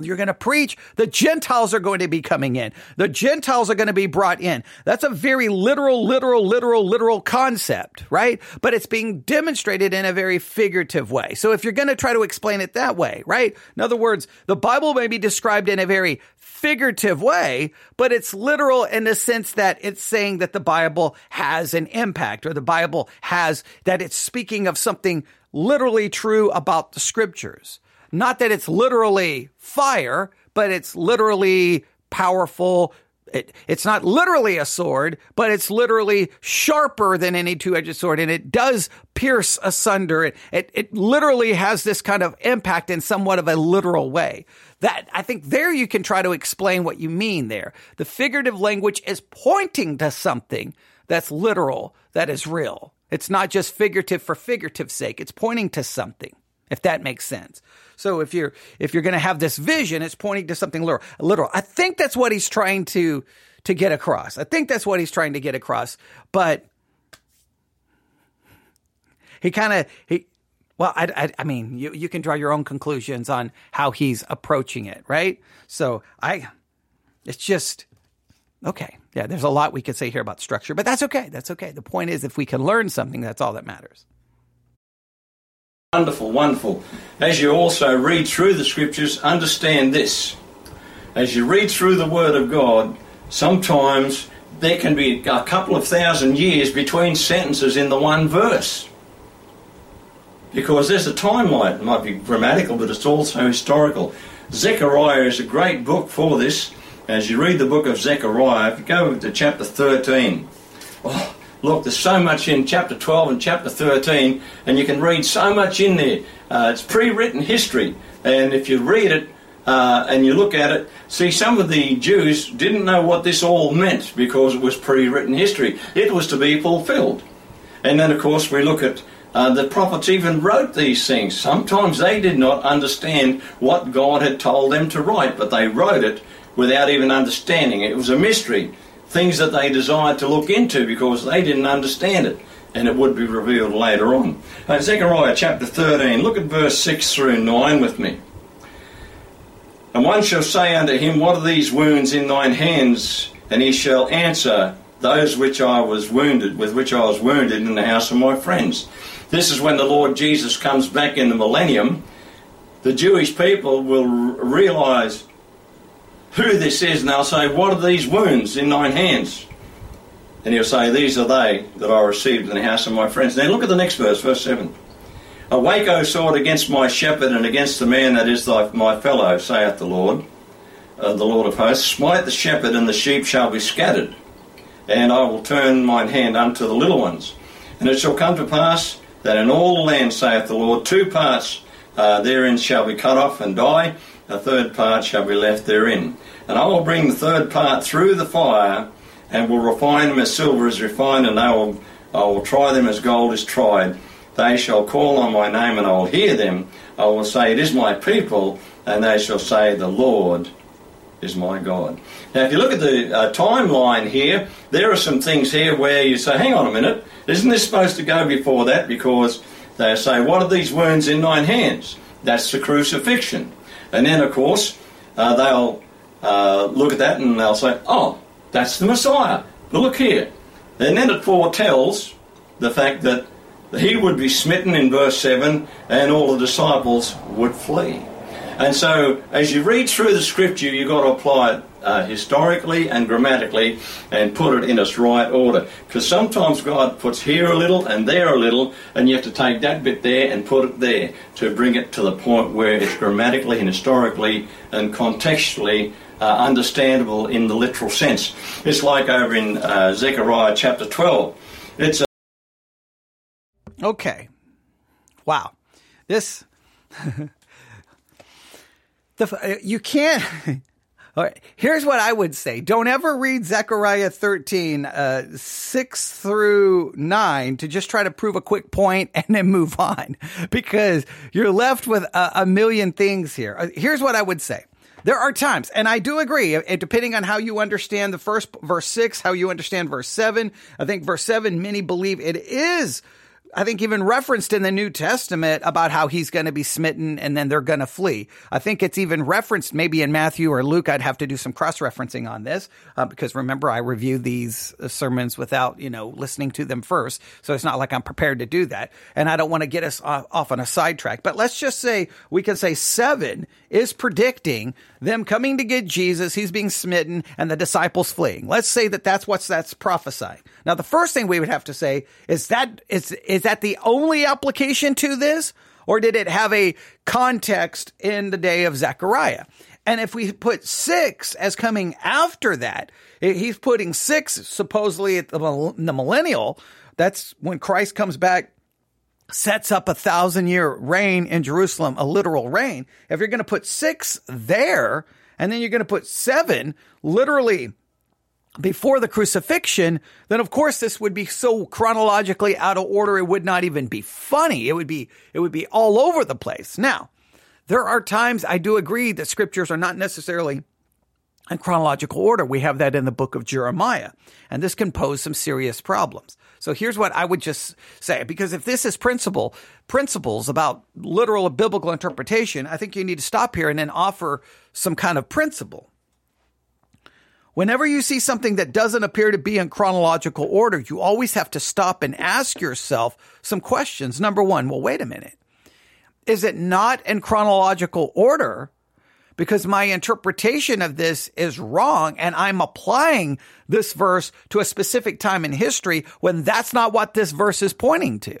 You're going to preach. The Gentiles are going to be coming in. The Gentiles are going to be brought in. That's a very literal, literal, literal, literal concept, right? But it's being demonstrated in a very figurative way. So if you're going to try to explain it that way, right? In other words, the Bible may be described in a very figurative way, but it's literal in the sense that it's saying that the Bible has an impact, or the Bible has, that it's speaking of something literally true about the scriptures. Not that it's literally fire, but it's literally powerful. It, it's not literally a sword, but it's literally sharper than any two-edged sword, and it does pierce asunder. It, it, it literally has this kind of impact in somewhat of a literal way. That I think there you can try to explain what you mean there. The figurative language is pointing to something that's literal, that is real. It's not just figurative for figurative's sake. It's pointing to something, if that makes sense. So if you're if you're going to have this vision, it's pointing to something literal. literal. I think that's what he's trying to to get across. I think that's what he's trying to get across. But he kind of he well, I, I, I mean, you you can draw your own conclusions on how he's approaching it, right? So I, it's just okay. Yeah, there's a lot we could say here about structure, but that's okay. That's okay. The point is, if we can learn something, that's all that matters. Wonderful, wonderful. As you also read through the scriptures, understand this. As you read through the Word of God, sometimes there can be a couple of thousand years between sentences in the one verse. Because there's a timeline. It might be grammatical, but it's also historical. Zechariah is a great book for this. As you read the book of Zechariah, if you go to chapter thirteen, oh, look, there's so much in chapter twelve and chapter thirteen, and you can read so much in there. Uh, it's pre-written history, and if you read it uh, and you look at it, see, some of the Jews didn't know what this all meant because it was pre-written history. It was to be fulfilled. And then, of course, we look at Uh, the prophets even wrote these things. Sometimes they did not understand what God had told them to write, but they wrote it without even understanding it. It was a mystery, things that they desired to look into because they didn't understand it, and it would be revealed later on. Uh, Zechariah chapter thirteen, look at verse six through nine with me. And one shall say unto him, what are these wounds in thine hands? And he shall answer, those which I was wounded, with which I was wounded in the house of my friends. This is when the Lord Jesus comes back in the millennium. The Jewish people will realize who this is, and they'll say, what are these wounds in thine hands? And he'll say, these are they that I received in the house of my friends. Now look at the next verse, verse seven. Awake, O sword, against my shepherd, and against the man that is thy, my fellow, saith the Lord, uh, the Lord of hosts. Smite the shepherd, and the sheep shall be scattered, and I will turn mine hand unto the little ones. And it shall come to pass that in all the land, saith the Lord, two parts uh, therein shall be cut off and die, a third part shall be left therein. And I will bring the third part through the fire, and will refine them as silver is refined, and I will, I will try them as gold is tried. They shall call on my name, and I will hear them. I will say, it is my people, and they shall say, the Lord is my God. Now, if you look at the uh, timeline here, there are some things here where you say, hang on a minute, isn't this supposed to go before that? Because they say, what are these wounds in thine hands? That's the crucifixion. And then, of course, uh, they'll uh, look at that and they'll say, oh, that's the Messiah. But look here. And then it foretells the fact that he would be smitten in verse seven, and all the disciples would flee. And so, as you read through the scripture, you've got to apply it uh, historically and grammatically and put it in its right order. Because sometimes God puts here a little and there a little, and you have to take that bit there and put it there to bring it to the point where it's grammatically and historically and contextually uh, understandable in the literal sense. It's like over in uh, Zechariah chapter twelve. It's a Okay. Wow. This, the you can't, all right, here's what I would say. Don't ever read Zechariah thirteen, uh, six through nine to just try to prove a quick point and then move on, because you're left with a, a million things here. Here's what I would say. There are times, and I do agree, depending on how you understand the first verse six, how you understand verse seven. I think verse seven, many believe it is, I think, even referenced in the New Testament about how he's going to be smitten and then they're going to flee. I think it's even referenced maybe in Matthew or Luke. I'd have to do some cross-referencing on this uh, because, remember, I review these sermons without, you know, listening to them first. So it's not like I'm prepared to do that. And I don't want to get us off on a sidetrack. But let's just say we can say seven is predicting them coming to get Jesus. He's being smitten and the disciples fleeing. Let's say that that's what that's prophesying. Now, the first thing we would have to say is that it's, it's Is that the only application to this, or did it have a context in the day of Zechariah? And if we put six as coming after that, he's putting six supposedly at the millennial. That's when Christ comes back, sets up a thousand year reign in Jerusalem, a literal reign. If you're going to put six there, and then you're going to put seven literally before the crucifixion, then of course this would be so chronologically out of order it would not even be funny. It would be it would be all over the place. Now, there are times I do agree that scriptures are not necessarily in chronological order. We have that in the book of Jeremiah, and this can pose some serious problems. So here's what I would just say, because if this is principle principles about literal and biblical interpretation, I think you need to stop here and then offer some kind of principle. Whenever you see something that doesn't appear to be in chronological order, you always have to stop and ask yourself some questions. Number one, well, wait a minute. Is it not in chronological order because my interpretation of this is wrong and I'm applying this verse to a specific time in history when that's not what this verse is pointing to?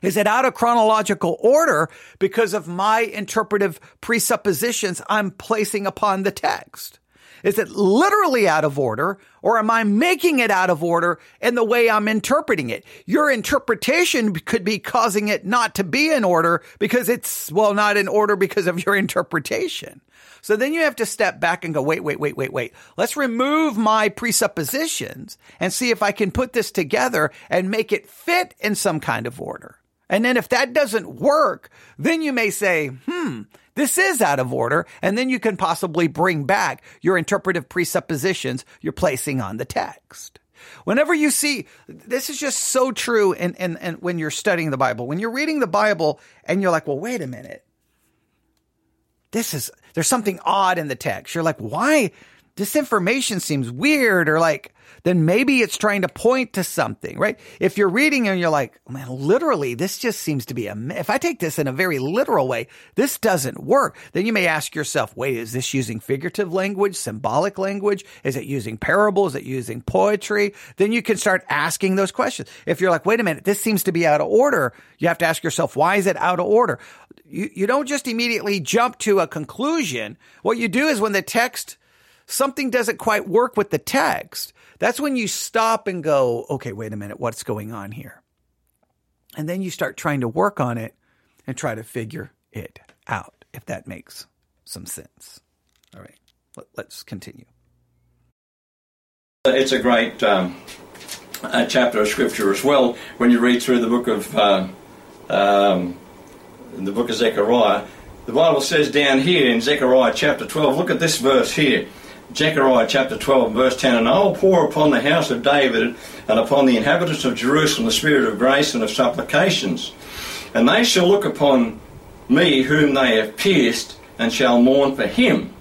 Is it out of chronological order because of my interpretive presuppositions I'm placing upon the text? Is it literally out of order, or am I making it out of order in the way I'm interpreting it? Your interpretation could be causing it not to be in order because it's, well, not in order because of your interpretation. So then you have to step back and go, wait, wait, wait, wait, wait. Let's remove my presuppositions and see if I can put this together and make it fit in some kind of order. And then if that doesn't work, then you may say, hmm, this is out of order. And then you can possibly bring back your interpretive presuppositions you're placing on the text. Whenever you see, this is just so true in, in, in, when you're studying the Bible, when you're reading the Bible and you're like, well, wait a minute. This is, there's something odd in the text. You're like, why? This information seems weird, or like, then maybe it's trying to point to something, right? If you're reading and you're like, man, literally, this just seems to be a, if I take this in a very literal way, this doesn't work. Then you may ask yourself, wait, is this using figurative language, symbolic language? Is it using parables? Is it using poetry? Then you can start asking those questions. If you're like, wait a minute, this seems to be out of order, you have to ask yourself, why is it out of order? You, you don't just immediately jump to a conclusion. What you do is when the text something doesn't quite work with the text, that's when you stop and go, okay, wait a minute, what's going on here? And then you start trying to work on it and try to figure it out, if that makes some sense. All right, let, let's continue. It's a great um, a chapter of Scripture as well. When you read through the book of uh, um, the book of Zechariah, the Bible says down here in Zechariah chapter twelve, look at this verse here. Zechariah chapter twelve, verse ten, and I will pour upon the house of David and upon the inhabitants of Jerusalem the spirit of grace and of supplications. And they shall look upon me whom they have pierced, and shall mourn for him,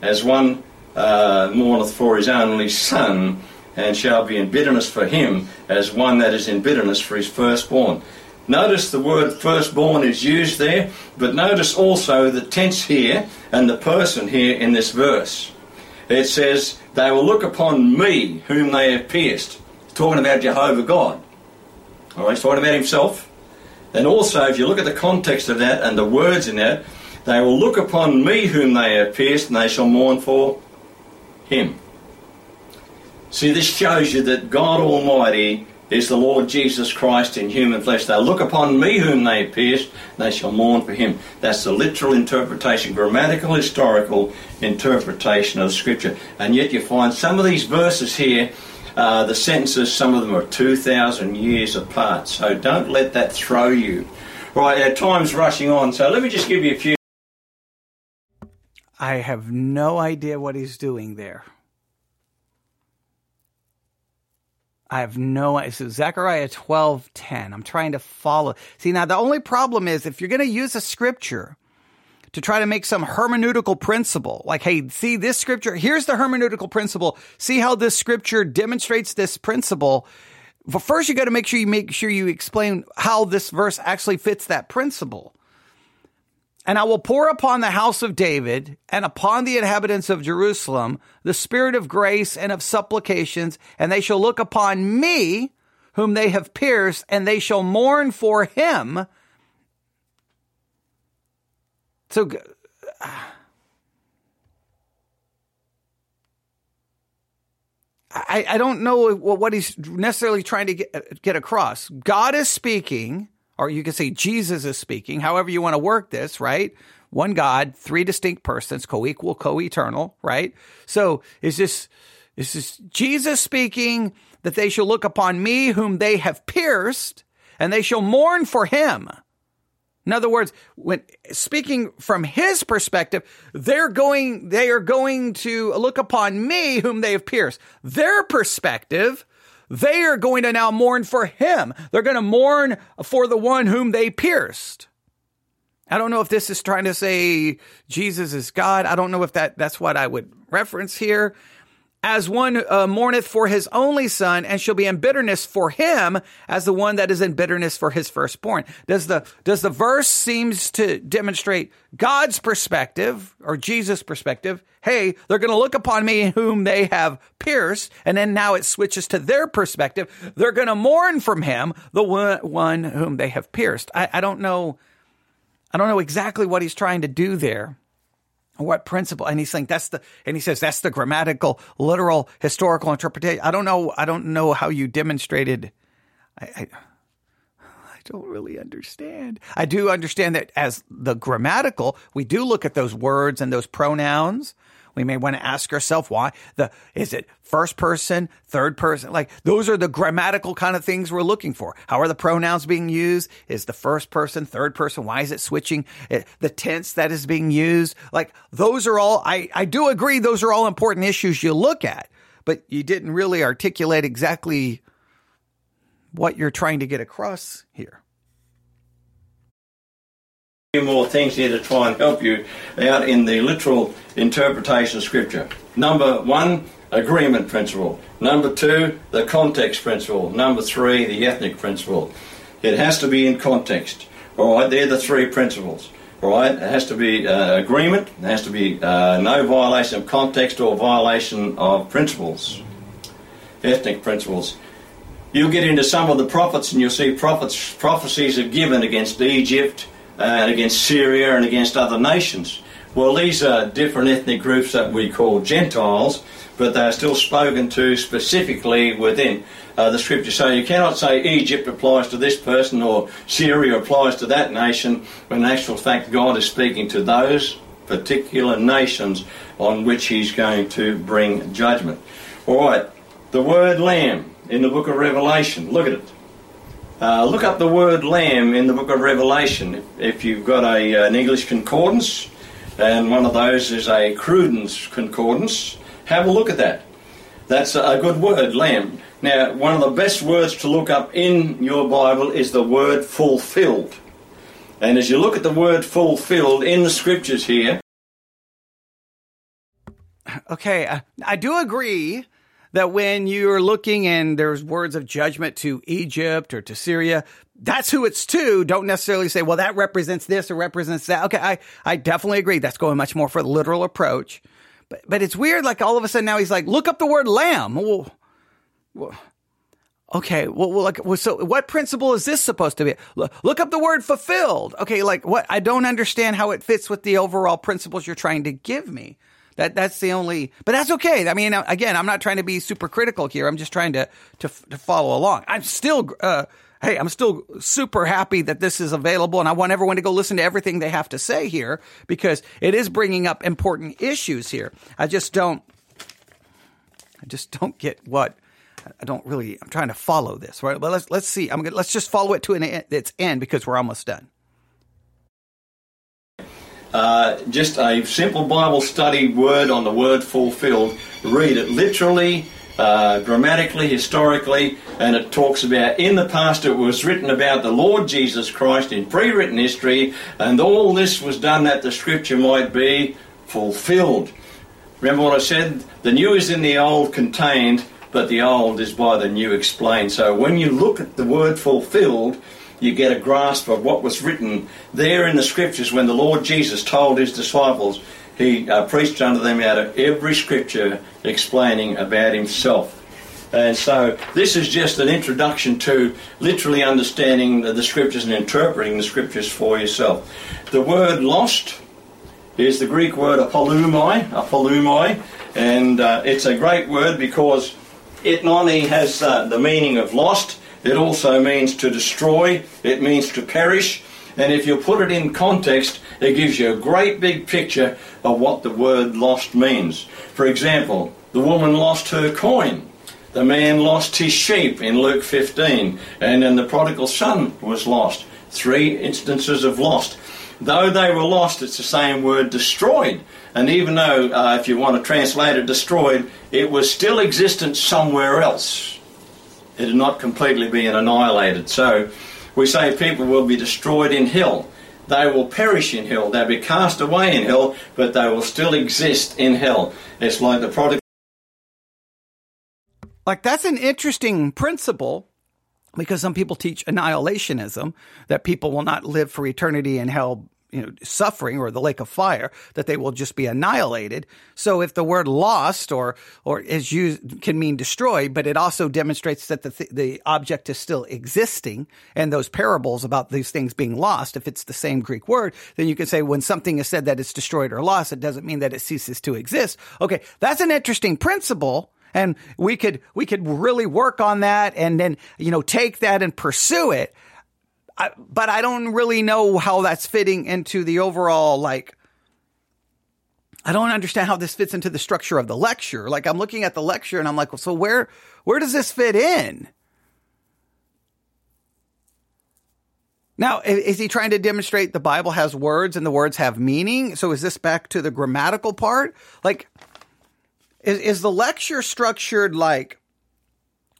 as one uh, mourneth for his only son, and shall be in bitterness for him, as one that is in bitterness for his firstborn. Notice the word firstborn is used there, but notice also the tense here and the person here in this verse. It says, they will look upon me whom they have pierced. It's talking about Jehovah God. All right, he's talking about himself. And also, if you look at the context of that and the words in that, they will look upon me whom they have pierced, and they shall mourn for him. See, this shows you that God Almighty is the Lord Jesus Christ in human flesh. They look upon me whom they pierced, and they shall mourn for him. That's the literal interpretation, grammatical, historical interpretation of Scripture. And yet you find some of these verses here, uh, the sentences, some of them are two thousand years apart. So don't let that throw you. Right, our time's rushing on, so let me just give you a few. I have no idea what he's doing there. I have no idea. So Zechariah twelve ten. I'm trying to follow. See, now the only problem is if you're going to use a scripture to try to make some hermeneutical principle, like, hey, see this scripture, here's the hermeneutical principle. See how this scripture demonstrates this principle. But first, you got to make sure you make sure you explain how this verse actually fits that principle. And I will pour upon the house of David and upon the inhabitants of Jerusalem the spirit of grace and of supplications, and they shall look upon me, whom they have pierced, and they shall mourn for him. So, I, I don't know what he's necessarily trying to get, get across. God is speaking. Or you can say Jesus is speaking, however you want to work this, right? One God, three distinct persons, co-equal, co-eternal, right? So is this, is this Jesus speaking that they shall look upon me whom they have pierced, and they shall mourn for him? In other words, when speaking from his perspective, they're going, they are going to look upon me whom they have pierced. Their perspective, they are going to now mourn for him. They're going to mourn for the one whom they pierced. I don't know if this is trying to say Jesus is God. I don't know if that, that's what I would reference here. As one uh, mourneth for his only son, and shall be in bitterness for him, as the one that is in bitterness for his firstborn. Does the, does the verse seems to demonstrate God's perspective or Jesus' perspective? Hey, they're going to look upon me whom they have pierced. And then now it switches to their perspective. They're going to mourn from him, the one, one whom they have pierced. I, I don't know. I don't know exactly what he's trying to do there. What principle? And he's saying that's the, and he says that's the grammatical, literal, historical interpretation. I don't know. I don't know how you demonstrated. I, I, I don't really understand. I do understand that as the grammatical, we do look at those words and those pronouns. We may want to ask ourselves why the is it first person, third person? Like those are the grammatical kind of things we're looking for. How are the pronouns being used? Is the first person, third person? Why is it switching? The tense that is being used? Like those are all, I, I do agree those are all important issues you look at, but you didn't really articulate exactly what you're trying to get across here. Few more things here to try and help you out in the literal interpretation of Scripture. Number one, agreement principle. Number two, the context principle. Number three, the ethnic principle. It has to be in context. All right, they're the three principles. All right, it has to be uh, agreement. It has to be uh, no violation of context or violation of principles. Ethnic principles. You'll get into some of the prophets, and you'll see prophets prophecies are given against Egypt, and against Syria and against other nations. Well, these are different ethnic groups that we call Gentiles, but they are still spoken to specifically within uh, the Scripture. So you cannot say Egypt applies to this person or Syria applies to that nation, when in actual fact God is speaking to those particular nations on which He's going to bring judgment. All right, the word lamb in the book of Revelation, look at it. Uh, look up the word lamb in the book of Revelation. If you've got a, an English concordance, and one of those is a Cruden's concordance, have a look at that. That's a good word, lamb. Now, one of the best words to look up in your Bible is the word fulfilled. And as you look at the word fulfilled in the Scriptures here... Okay, uh, I do agree... that when you're looking and there's words of judgment to Egypt or to Syria, that's who it's to. Don't necessarily say, well, that represents this or represents that. Okay, I, I definitely agree. That's going much more for the literal approach. But but it's weird, like all of a sudden now he's like, look up the word lamb. Well, well okay, well, well, like, well, so what principle is this supposed to be? Look up the word fulfilled. Okay, like what? I don't understand how it fits with the overall principles you're trying to give me. That that's the only, but that's okay. I mean, again, I'm not trying to be super critical here. I'm just trying to to, to follow along. I'm still, uh, hey, I'm still super happy that this is available, and I want everyone to go listen to everything they have to say here because it is bringing up important issues here. I just don't, I just don't get what I don't really. I'm trying to follow this, right? But let's let's see. I'm gonna, let's just follow it to an, its end because we're almost done. Uh, just a simple Bible study word on the word fulfilled. Read it literally, uh, grammatically, historically, and it talks about in the past it was written about the Lord Jesus Christ in pre-written history, and all this was done that the Scripture might be fulfilled. Remember what I said? The new is in the old contained, but the old is by the new explained. So when you look at the word fulfilled, you get a grasp of what was written there in the Scriptures when the Lord Jesus told His disciples. He uh, preached unto them out of every Scripture explaining about Himself. And so this is just an introduction to literally understanding the Scriptures and interpreting the Scriptures for yourself. The word lost is the Greek word apolumai, apolumai, and uh, it's a great word because it not only has uh, the meaning of lost, it also means to destroy, it means to perish, and if you put it in context, it gives you a great big picture of what the word lost means. For example, the woman lost her coin, the man lost his sheep in Luke fifteen, and then the prodigal son was lost. Three instances of lost. Though they were lost, it's the same word destroyed, and even though, uh, if you want to translate it destroyed, it was still existent somewhere else. It had not completely been annihilated. So we say people will be destroyed in hell. They will perish in hell. They'll be cast away in hell, but they will still exist in hell. It's like the prodigal. Like that's an interesting principle because some people teach annihilationism, that people will not live for eternity in hell you know, suffering or the lake of fire, that they will just be annihilated. So if the word lost or or is used can mean destroyed, but it also demonstrates that the th- the object is still existing, and those parables about these things being lost, if it's the same Greek word, then you can say when something is said that it's destroyed or lost, it doesn't mean that it ceases to exist. Okay, that's an interesting principle. And we could we could really work on that and then, you know, take that and pursue it. I, but I don't really know how that's fitting into the overall, like, I don't understand how this fits into the structure of the lecture. Like, I'm looking at the lecture and I'm like, well, so where where does this fit in? Now, is he trying to demonstrate the Bible has words and the words have meaning? So is this back to the grammatical part? Like, Is is the lecture structured like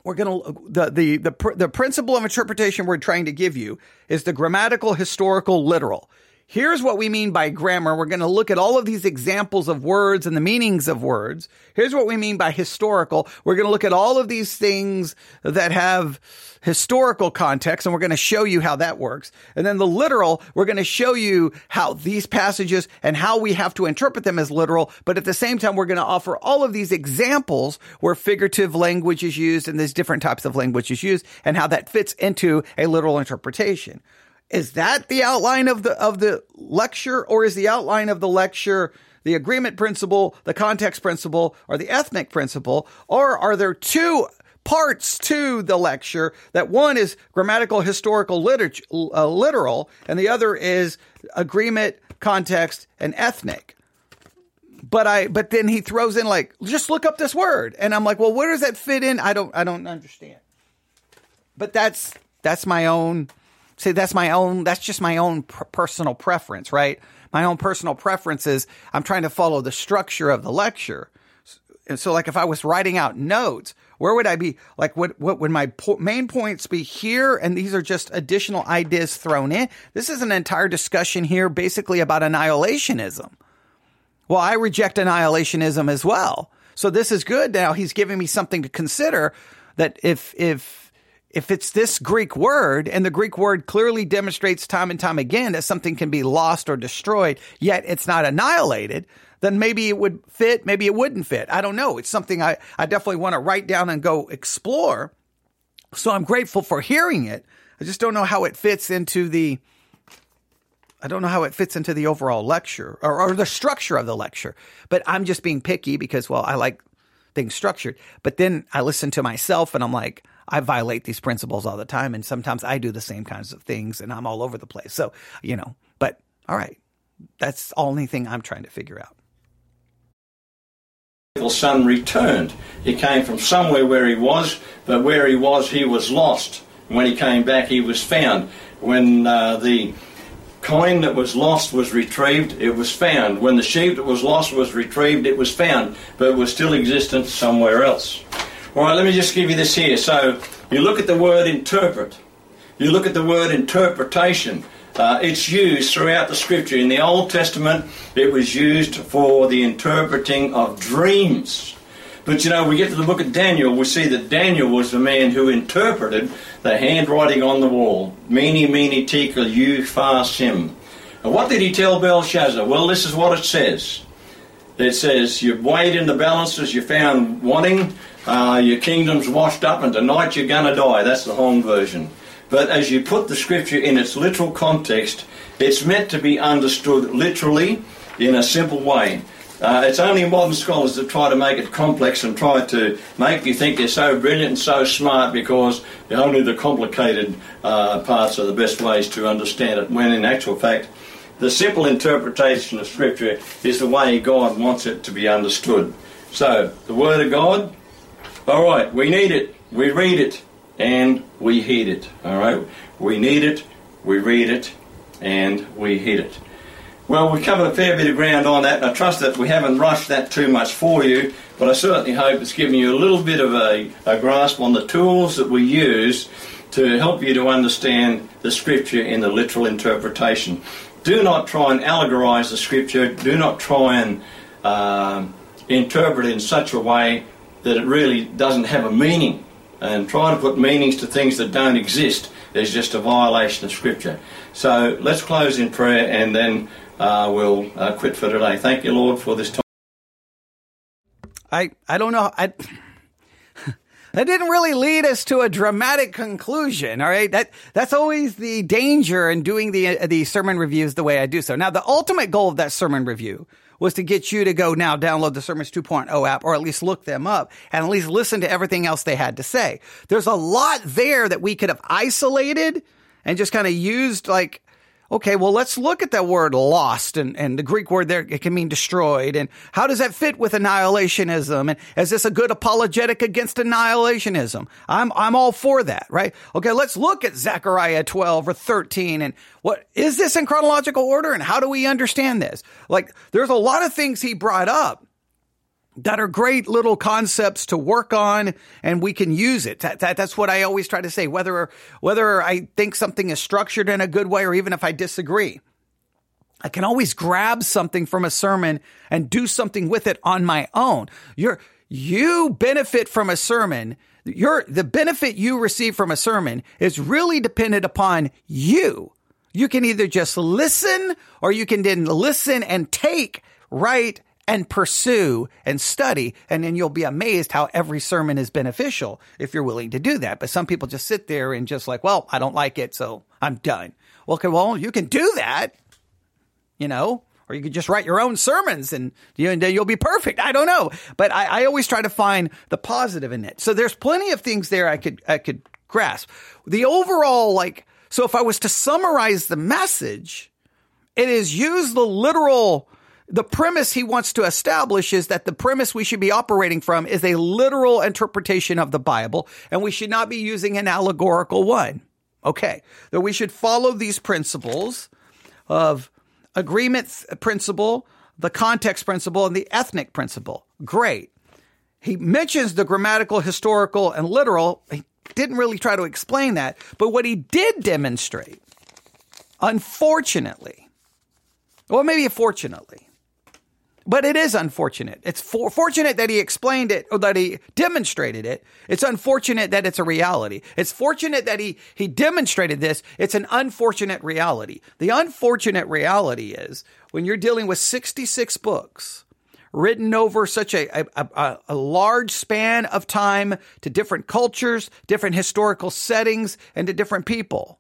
we're gonna the the the pr- the principle of interpretation we're trying to give you is the grammatical, historical, literal. Here's what we mean by grammar. We're going to look at all of these examples of words and the meanings of words. Here's what we mean by historical. We're going to look at all of these things that have historical context, and we're going to show you how that works. And then the literal, we're going to show you how these passages and how we have to interpret them as literal. But at the same time, we're going to offer all of these examples where figurative language is used and there's different types of language is used and how that fits into a literal interpretation. Is that the outline of the of the lecture, or is the outline of the lecture the agreement principle, the context principle, or the ethnic principle? Or are there two parts to the lecture, that one is grammatical, historical, liter- uh, literal, and the other is agreement, context, and ethnic? But I but then he throws in, like, just look up this word. And I'm like, well, where does that fit in? I don't I don't understand. But that's that's my own... See, that's my own, that's just my own pr- personal preference, right? My own personal preference is I'm trying to follow the structure of the lecture. And so, like, if I was writing out notes, where would I be? Like, what, what would my po- main points be here? And these are just additional ideas thrown in. This is an entire discussion here basically about annihilationism. Well, I reject annihilationism as well. So this is good. Now he's giving me something to consider, that if, if, If it's this Greek word, and the Greek word clearly demonstrates time and time again that something can be lost or destroyed, yet it's not annihilated, then maybe it would fit, maybe it wouldn't fit. I don't know. It's something I, I definitely want to write down and go explore. So I'm grateful for hearing it. I just don't know how it fits into the I don't know how it fits into the overall lecture or, or the structure of the lecture. But I'm just being picky because, well, I like things structured. But then I listen to myself and I'm like, I violate these principles all the time, and sometimes I do the same kinds of things, and I'm all over the place. So, you know, but all right, that's the only thing I'm trying to figure out. The son returned. He came from somewhere where he was, but where he was, he was lost. And when he came back, he was found. When uh, the coin that was lost was retrieved, it was found. When the sheep that was lost was retrieved, it was found, but it was still existent somewhere else. All right, let me just give you this here. So you look at the word interpret. You look at the word interpretation. Uh, it's used throughout the Scripture. In the Old Testament, it was used for the interpreting of dreams. But, you know, we get to the book of Daniel, we see that Daniel was the man who interpreted the handwriting on the wall. Mene, mene, tekel, eupha, sim. And what did he tell Belshazzar? Well, this is what it says. It says, you've weighed in the balances, you found wanting, uh, your kingdom's washed up, and tonight you're going to die. That's the Hong version. But as you put the Scripture in its literal context, it's meant to be understood literally in a simple way. Uh, it's only modern scholars that try to make it complex and try to make you think they're so brilliant and so smart because only the complicated uh, parts are the best ways to understand it, when in actual fact, the simple interpretation of Scripture is the way God wants it to be understood. So, the Word of God, all right, we need it, we read it, and we heed it. All right, we need it, we read it, and we heed it. Well, we've covered a fair bit of ground on that, and I trust that we haven't rushed that too much for you, but I certainly hope it's given you a little bit of a, a grasp on the tools that we use to help you to understand the Scripture in the literal interpretation. Do not try and allegorize the Scripture. Do not try and uh, interpret it in such a way that it really doesn't have a meaning. And try to put meanings to things that don't exist. there's just a violation of Scripture. So let's close in prayer and then uh, we'll uh, quit for today. Thank you, Lord, for this time. I, I don't know. I... That didn't really lead us to a dramatic conclusion, all right? That that's always the danger in doing the the sermon reviews the way I do so. Now, the ultimate goal of that sermon review was to get you to go now download the Sermons two point oh app, or at least look them up and at least listen to everything else they had to say. There's a lot there that we could have isolated and just kind of used like, okay, well, let's look at that word lost, and, and the Greek word there, it can mean destroyed. And how does that fit with annihilationism? And is this a good apologetic against annihilationism? I'm, I'm all for that, right? Okay, let's look at Zechariah twelve or thirteen, and what is this in chronological order, and how do we understand this? Like, there's a lot of things he brought up that are great little concepts to work on, and we can use it. That, that, that's what I always try to say, whether whether I think something is structured in a good way or even if I disagree. I can always grab something from a sermon and do something with it on my own. You're, you benefit from a sermon. You're, the benefit you receive from a sermon is really dependent upon you. You can either just listen, or you can then listen and take, right, and pursue and study, and then you'll be amazed how every sermon is beneficial if you're willing to do that. But some people just sit there and just like, well, I don't like it, so I'm done. Well, okay, well, you can do that, you know, or you could just write your own sermons and, you, and you'll be perfect. I don't know. But I, I always try to find the positive in it. So there's plenty of things there I could I could grasp. The overall, like, so if I was to summarize the message, it is use the literal. The premise he wants to establish is that the premise we should be operating from is a literal interpretation of the Bible, and we should not be using an allegorical one. Okay, that we should follow these principles of agreement principle, the context principle, and the ethnic principle. Great. He mentions the grammatical, historical, and literal. He didn't really try to explain that, but what he did demonstrate, unfortunately, or maybe fortunately, but it is unfortunate. It's for, fortunate that he explained it, or that he demonstrated it. It's unfortunate that it's a reality. It's fortunate that he, he demonstrated this. It's an unfortunate reality. The unfortunate reality is when you're dealing with sixty-six books written over such a, a, a, a large span of time to different cultures, different historical settings, and to different people,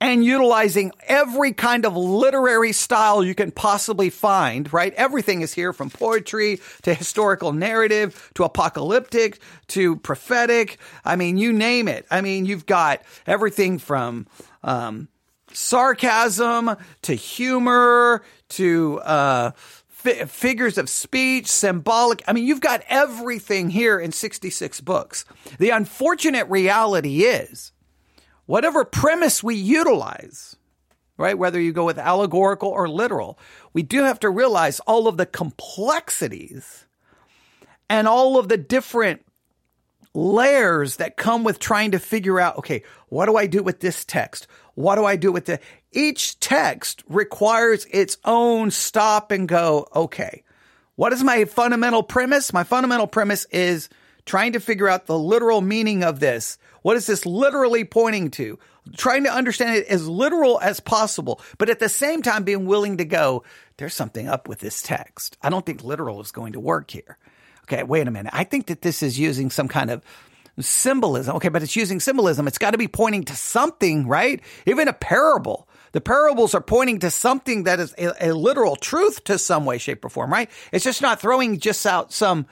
and utilizing every kind of literary style you can possibly find, right? Everything is here, from poetry to historical narrative to apocalyptic to prophetic. I mean, you name it. I mean, you've got everything from um, sarcasm to humor to uh, fi- figures of speech, symbolic. I mean, you've got everything here in sixty-six books. The unfortunate reality is, whatever premise we utilize, right, whether you go with allegorical or literal, we do have to realize all of the complexities and all of the different layers that come with trying to figure out, okay, what do I do with this text? What do I do with the? Each text requires its own stop and go, okay, what is my fundamental premise? My fundamental premise is trying to figure out the literal meaning of this. What is this literally pointing to? Trying to understand it as literal as possible, but at the same time being willing to go, there's something up with this text. I don't think literal is going to work here. Okay, wait a minute. I think that this is using some kind of symbolism. Okay, but it's using symbolism. It's got to be pointing to something, right? Even a parable. The parables are pointing to something that is a, a literal truth to some way, shape, or form, right? It's just not throwing just out some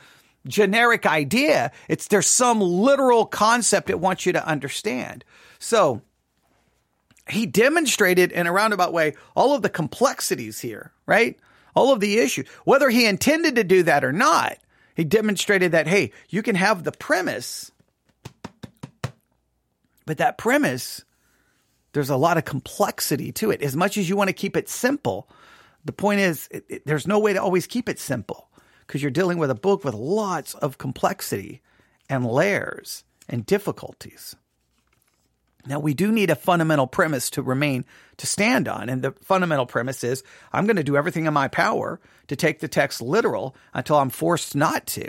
generic idea. It's there's some literal concept it wants you to understand. So he demonstrated in a roundabout way all of the complexities here, right? All of the issues. Whether he intended to do that or not, he demonstrated that, hey, you can have the premise, but that premise, there's a lot of complexity to it. As much as you want to keep it simple, the point is it, it, there's no way to always keep it simple, because you're dealing with a book with lots of complexity and layers and difficulties. Now, we do need a fundamental premise to remain, to stand on. And the fundamental premise is, I'm going to do everything in my power to take the text literal until I'm forced not to.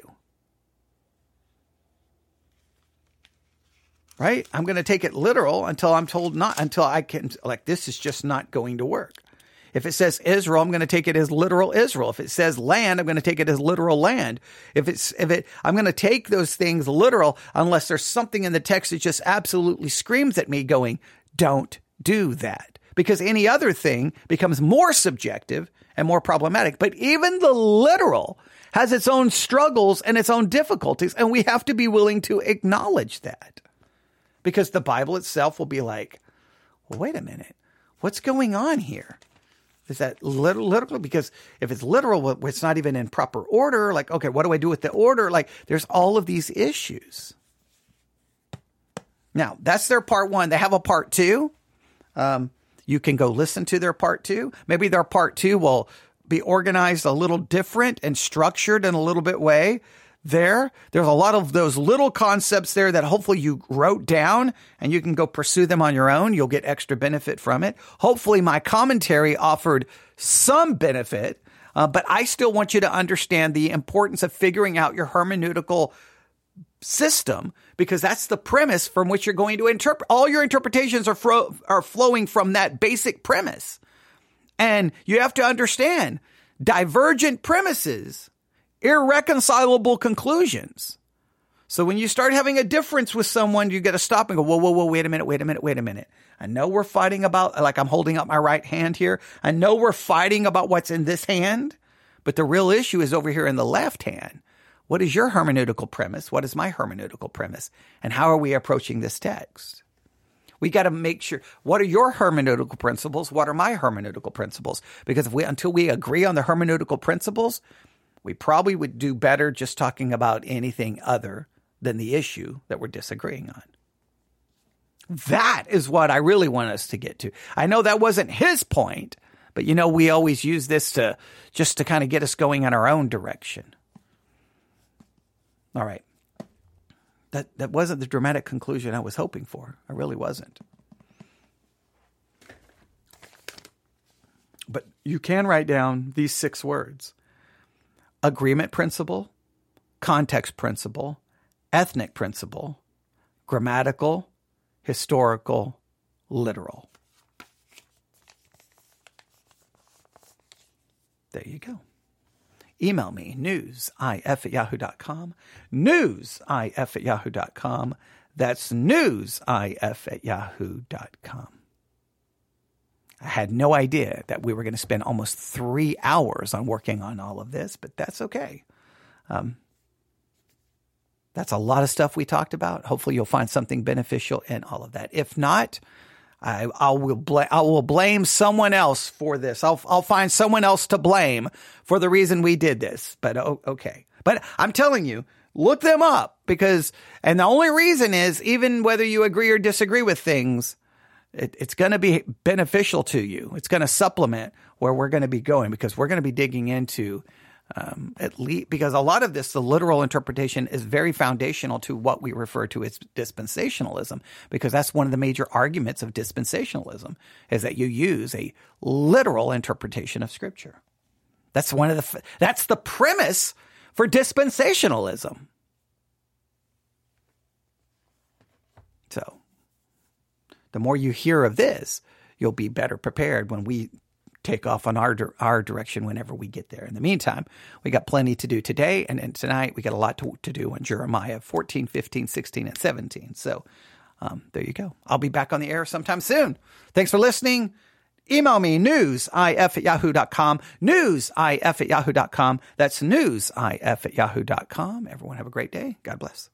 right? I'm going to take it literal until I'm told not, until I can, like, this is just not going to work. If it says Israel, I'm going to take it as literal Israel. If it says land, I'm going to take it as literal land. If it's, if it, I'm going to take those things literal unless there's something in the text that just absolutely screams at me going, don't do that. Because any other thing becomes more subjective and more problematic. But even the literal has its own struggles and its own difficulties. And we have to be willing to acknowledge that, because the Bible itself will be like, well, wait a minute, what's going on here? Is that literal? Because if it's literal, it's not even in proper order. Like, okay, what do I do with the order? Like, there's all of these issues. Now, that's their part one. They have a part two. Um, you can go listen to their part two. Maybe their part two will be organized a little different and structured in a little bit way. There, there's a lot of those little concepts there that hopefully you wrote down and you can go pursue them on your own. You'll get extra benefit from it. Hopefully my commentary offered some benefit, uh, but I still want you to understand the importance of figuring out your hermeneutical system, because that's the premise from which you're going to interpret. All your interpretations are fro- are flowing from that basic premise. And you have to understand divergent premises, irreconcilable conclusions. So when you start having a difference with someone, you got to stop and go, whoa, whoa, whoa, wait a minute, wait a minute, wait a minute. I know we're fighting about, like I'm holding up my right hand here. I know we're fighting about what's in this hand, but the real issue is over here in the left hand. What is your hermeneutical premise? What is my hermeneutical premise? And how are we approaching this text? We got to make sure, what are your hermeneutical principles? What are my hermeneutical principles? Because if we, until we agree on the hermeneutical principles, we probably would do better just talking about anything other than the issue that we're disagreeing on. That is what I really want us to get to. I know that wasn't his point, but you know, we always use this to just to kind of get us going in our own direction. All right. That that wasn't the dramatic conclusion I was hoping for. I really wasn't. But you can write down these six words. Agreement principle, context principle, ethnic principle, grammatical, historical, literal. There you go. Email me, newsif at yahoo dot com, newsif at yahoo dot com. That's newsif at yahoo dot com. I had no idea that we were going to spend almost three hours on working on all of this, but that's okay. Um, that's a lot of stuff we talked about. Hopefully you'll find something beneficial in all of that. If not, I, I will bl- I will blame someone else for this. I'll I'll find someone else to blame for the reason we did this. But oh, okay. But I'm telling you, look them up, because and the only reason is, even whether you agree or disagree with things, it, it's going to be beneficial to you. It's going to supplement where we're going to be going, because we're going to be digging into um, at least because a lot of this, the literal interpretation is very foundational to what we refer to as dispensationalism, because that's one of the major arguments of dispensationalism is that you use a literal interpretation of Scripture. That's one of the that's the premise for dispensationalism. So the more you hear of this, you'll be better prepared when we take off on our our direction whenever we get there. In the meantime, we got plenty to do today, and, and tonight we got a lot to, to do on Jeremiah fourteen, fifteen, sixteen, and seventeen. So um, there you go. I'll be back on the air sometime soon. Thanks for listening. Email me, newsif at yahoo dot com, newsif at yahoo dot com. That's newsif at yahoo dot com. Everyone have a great day. God bless.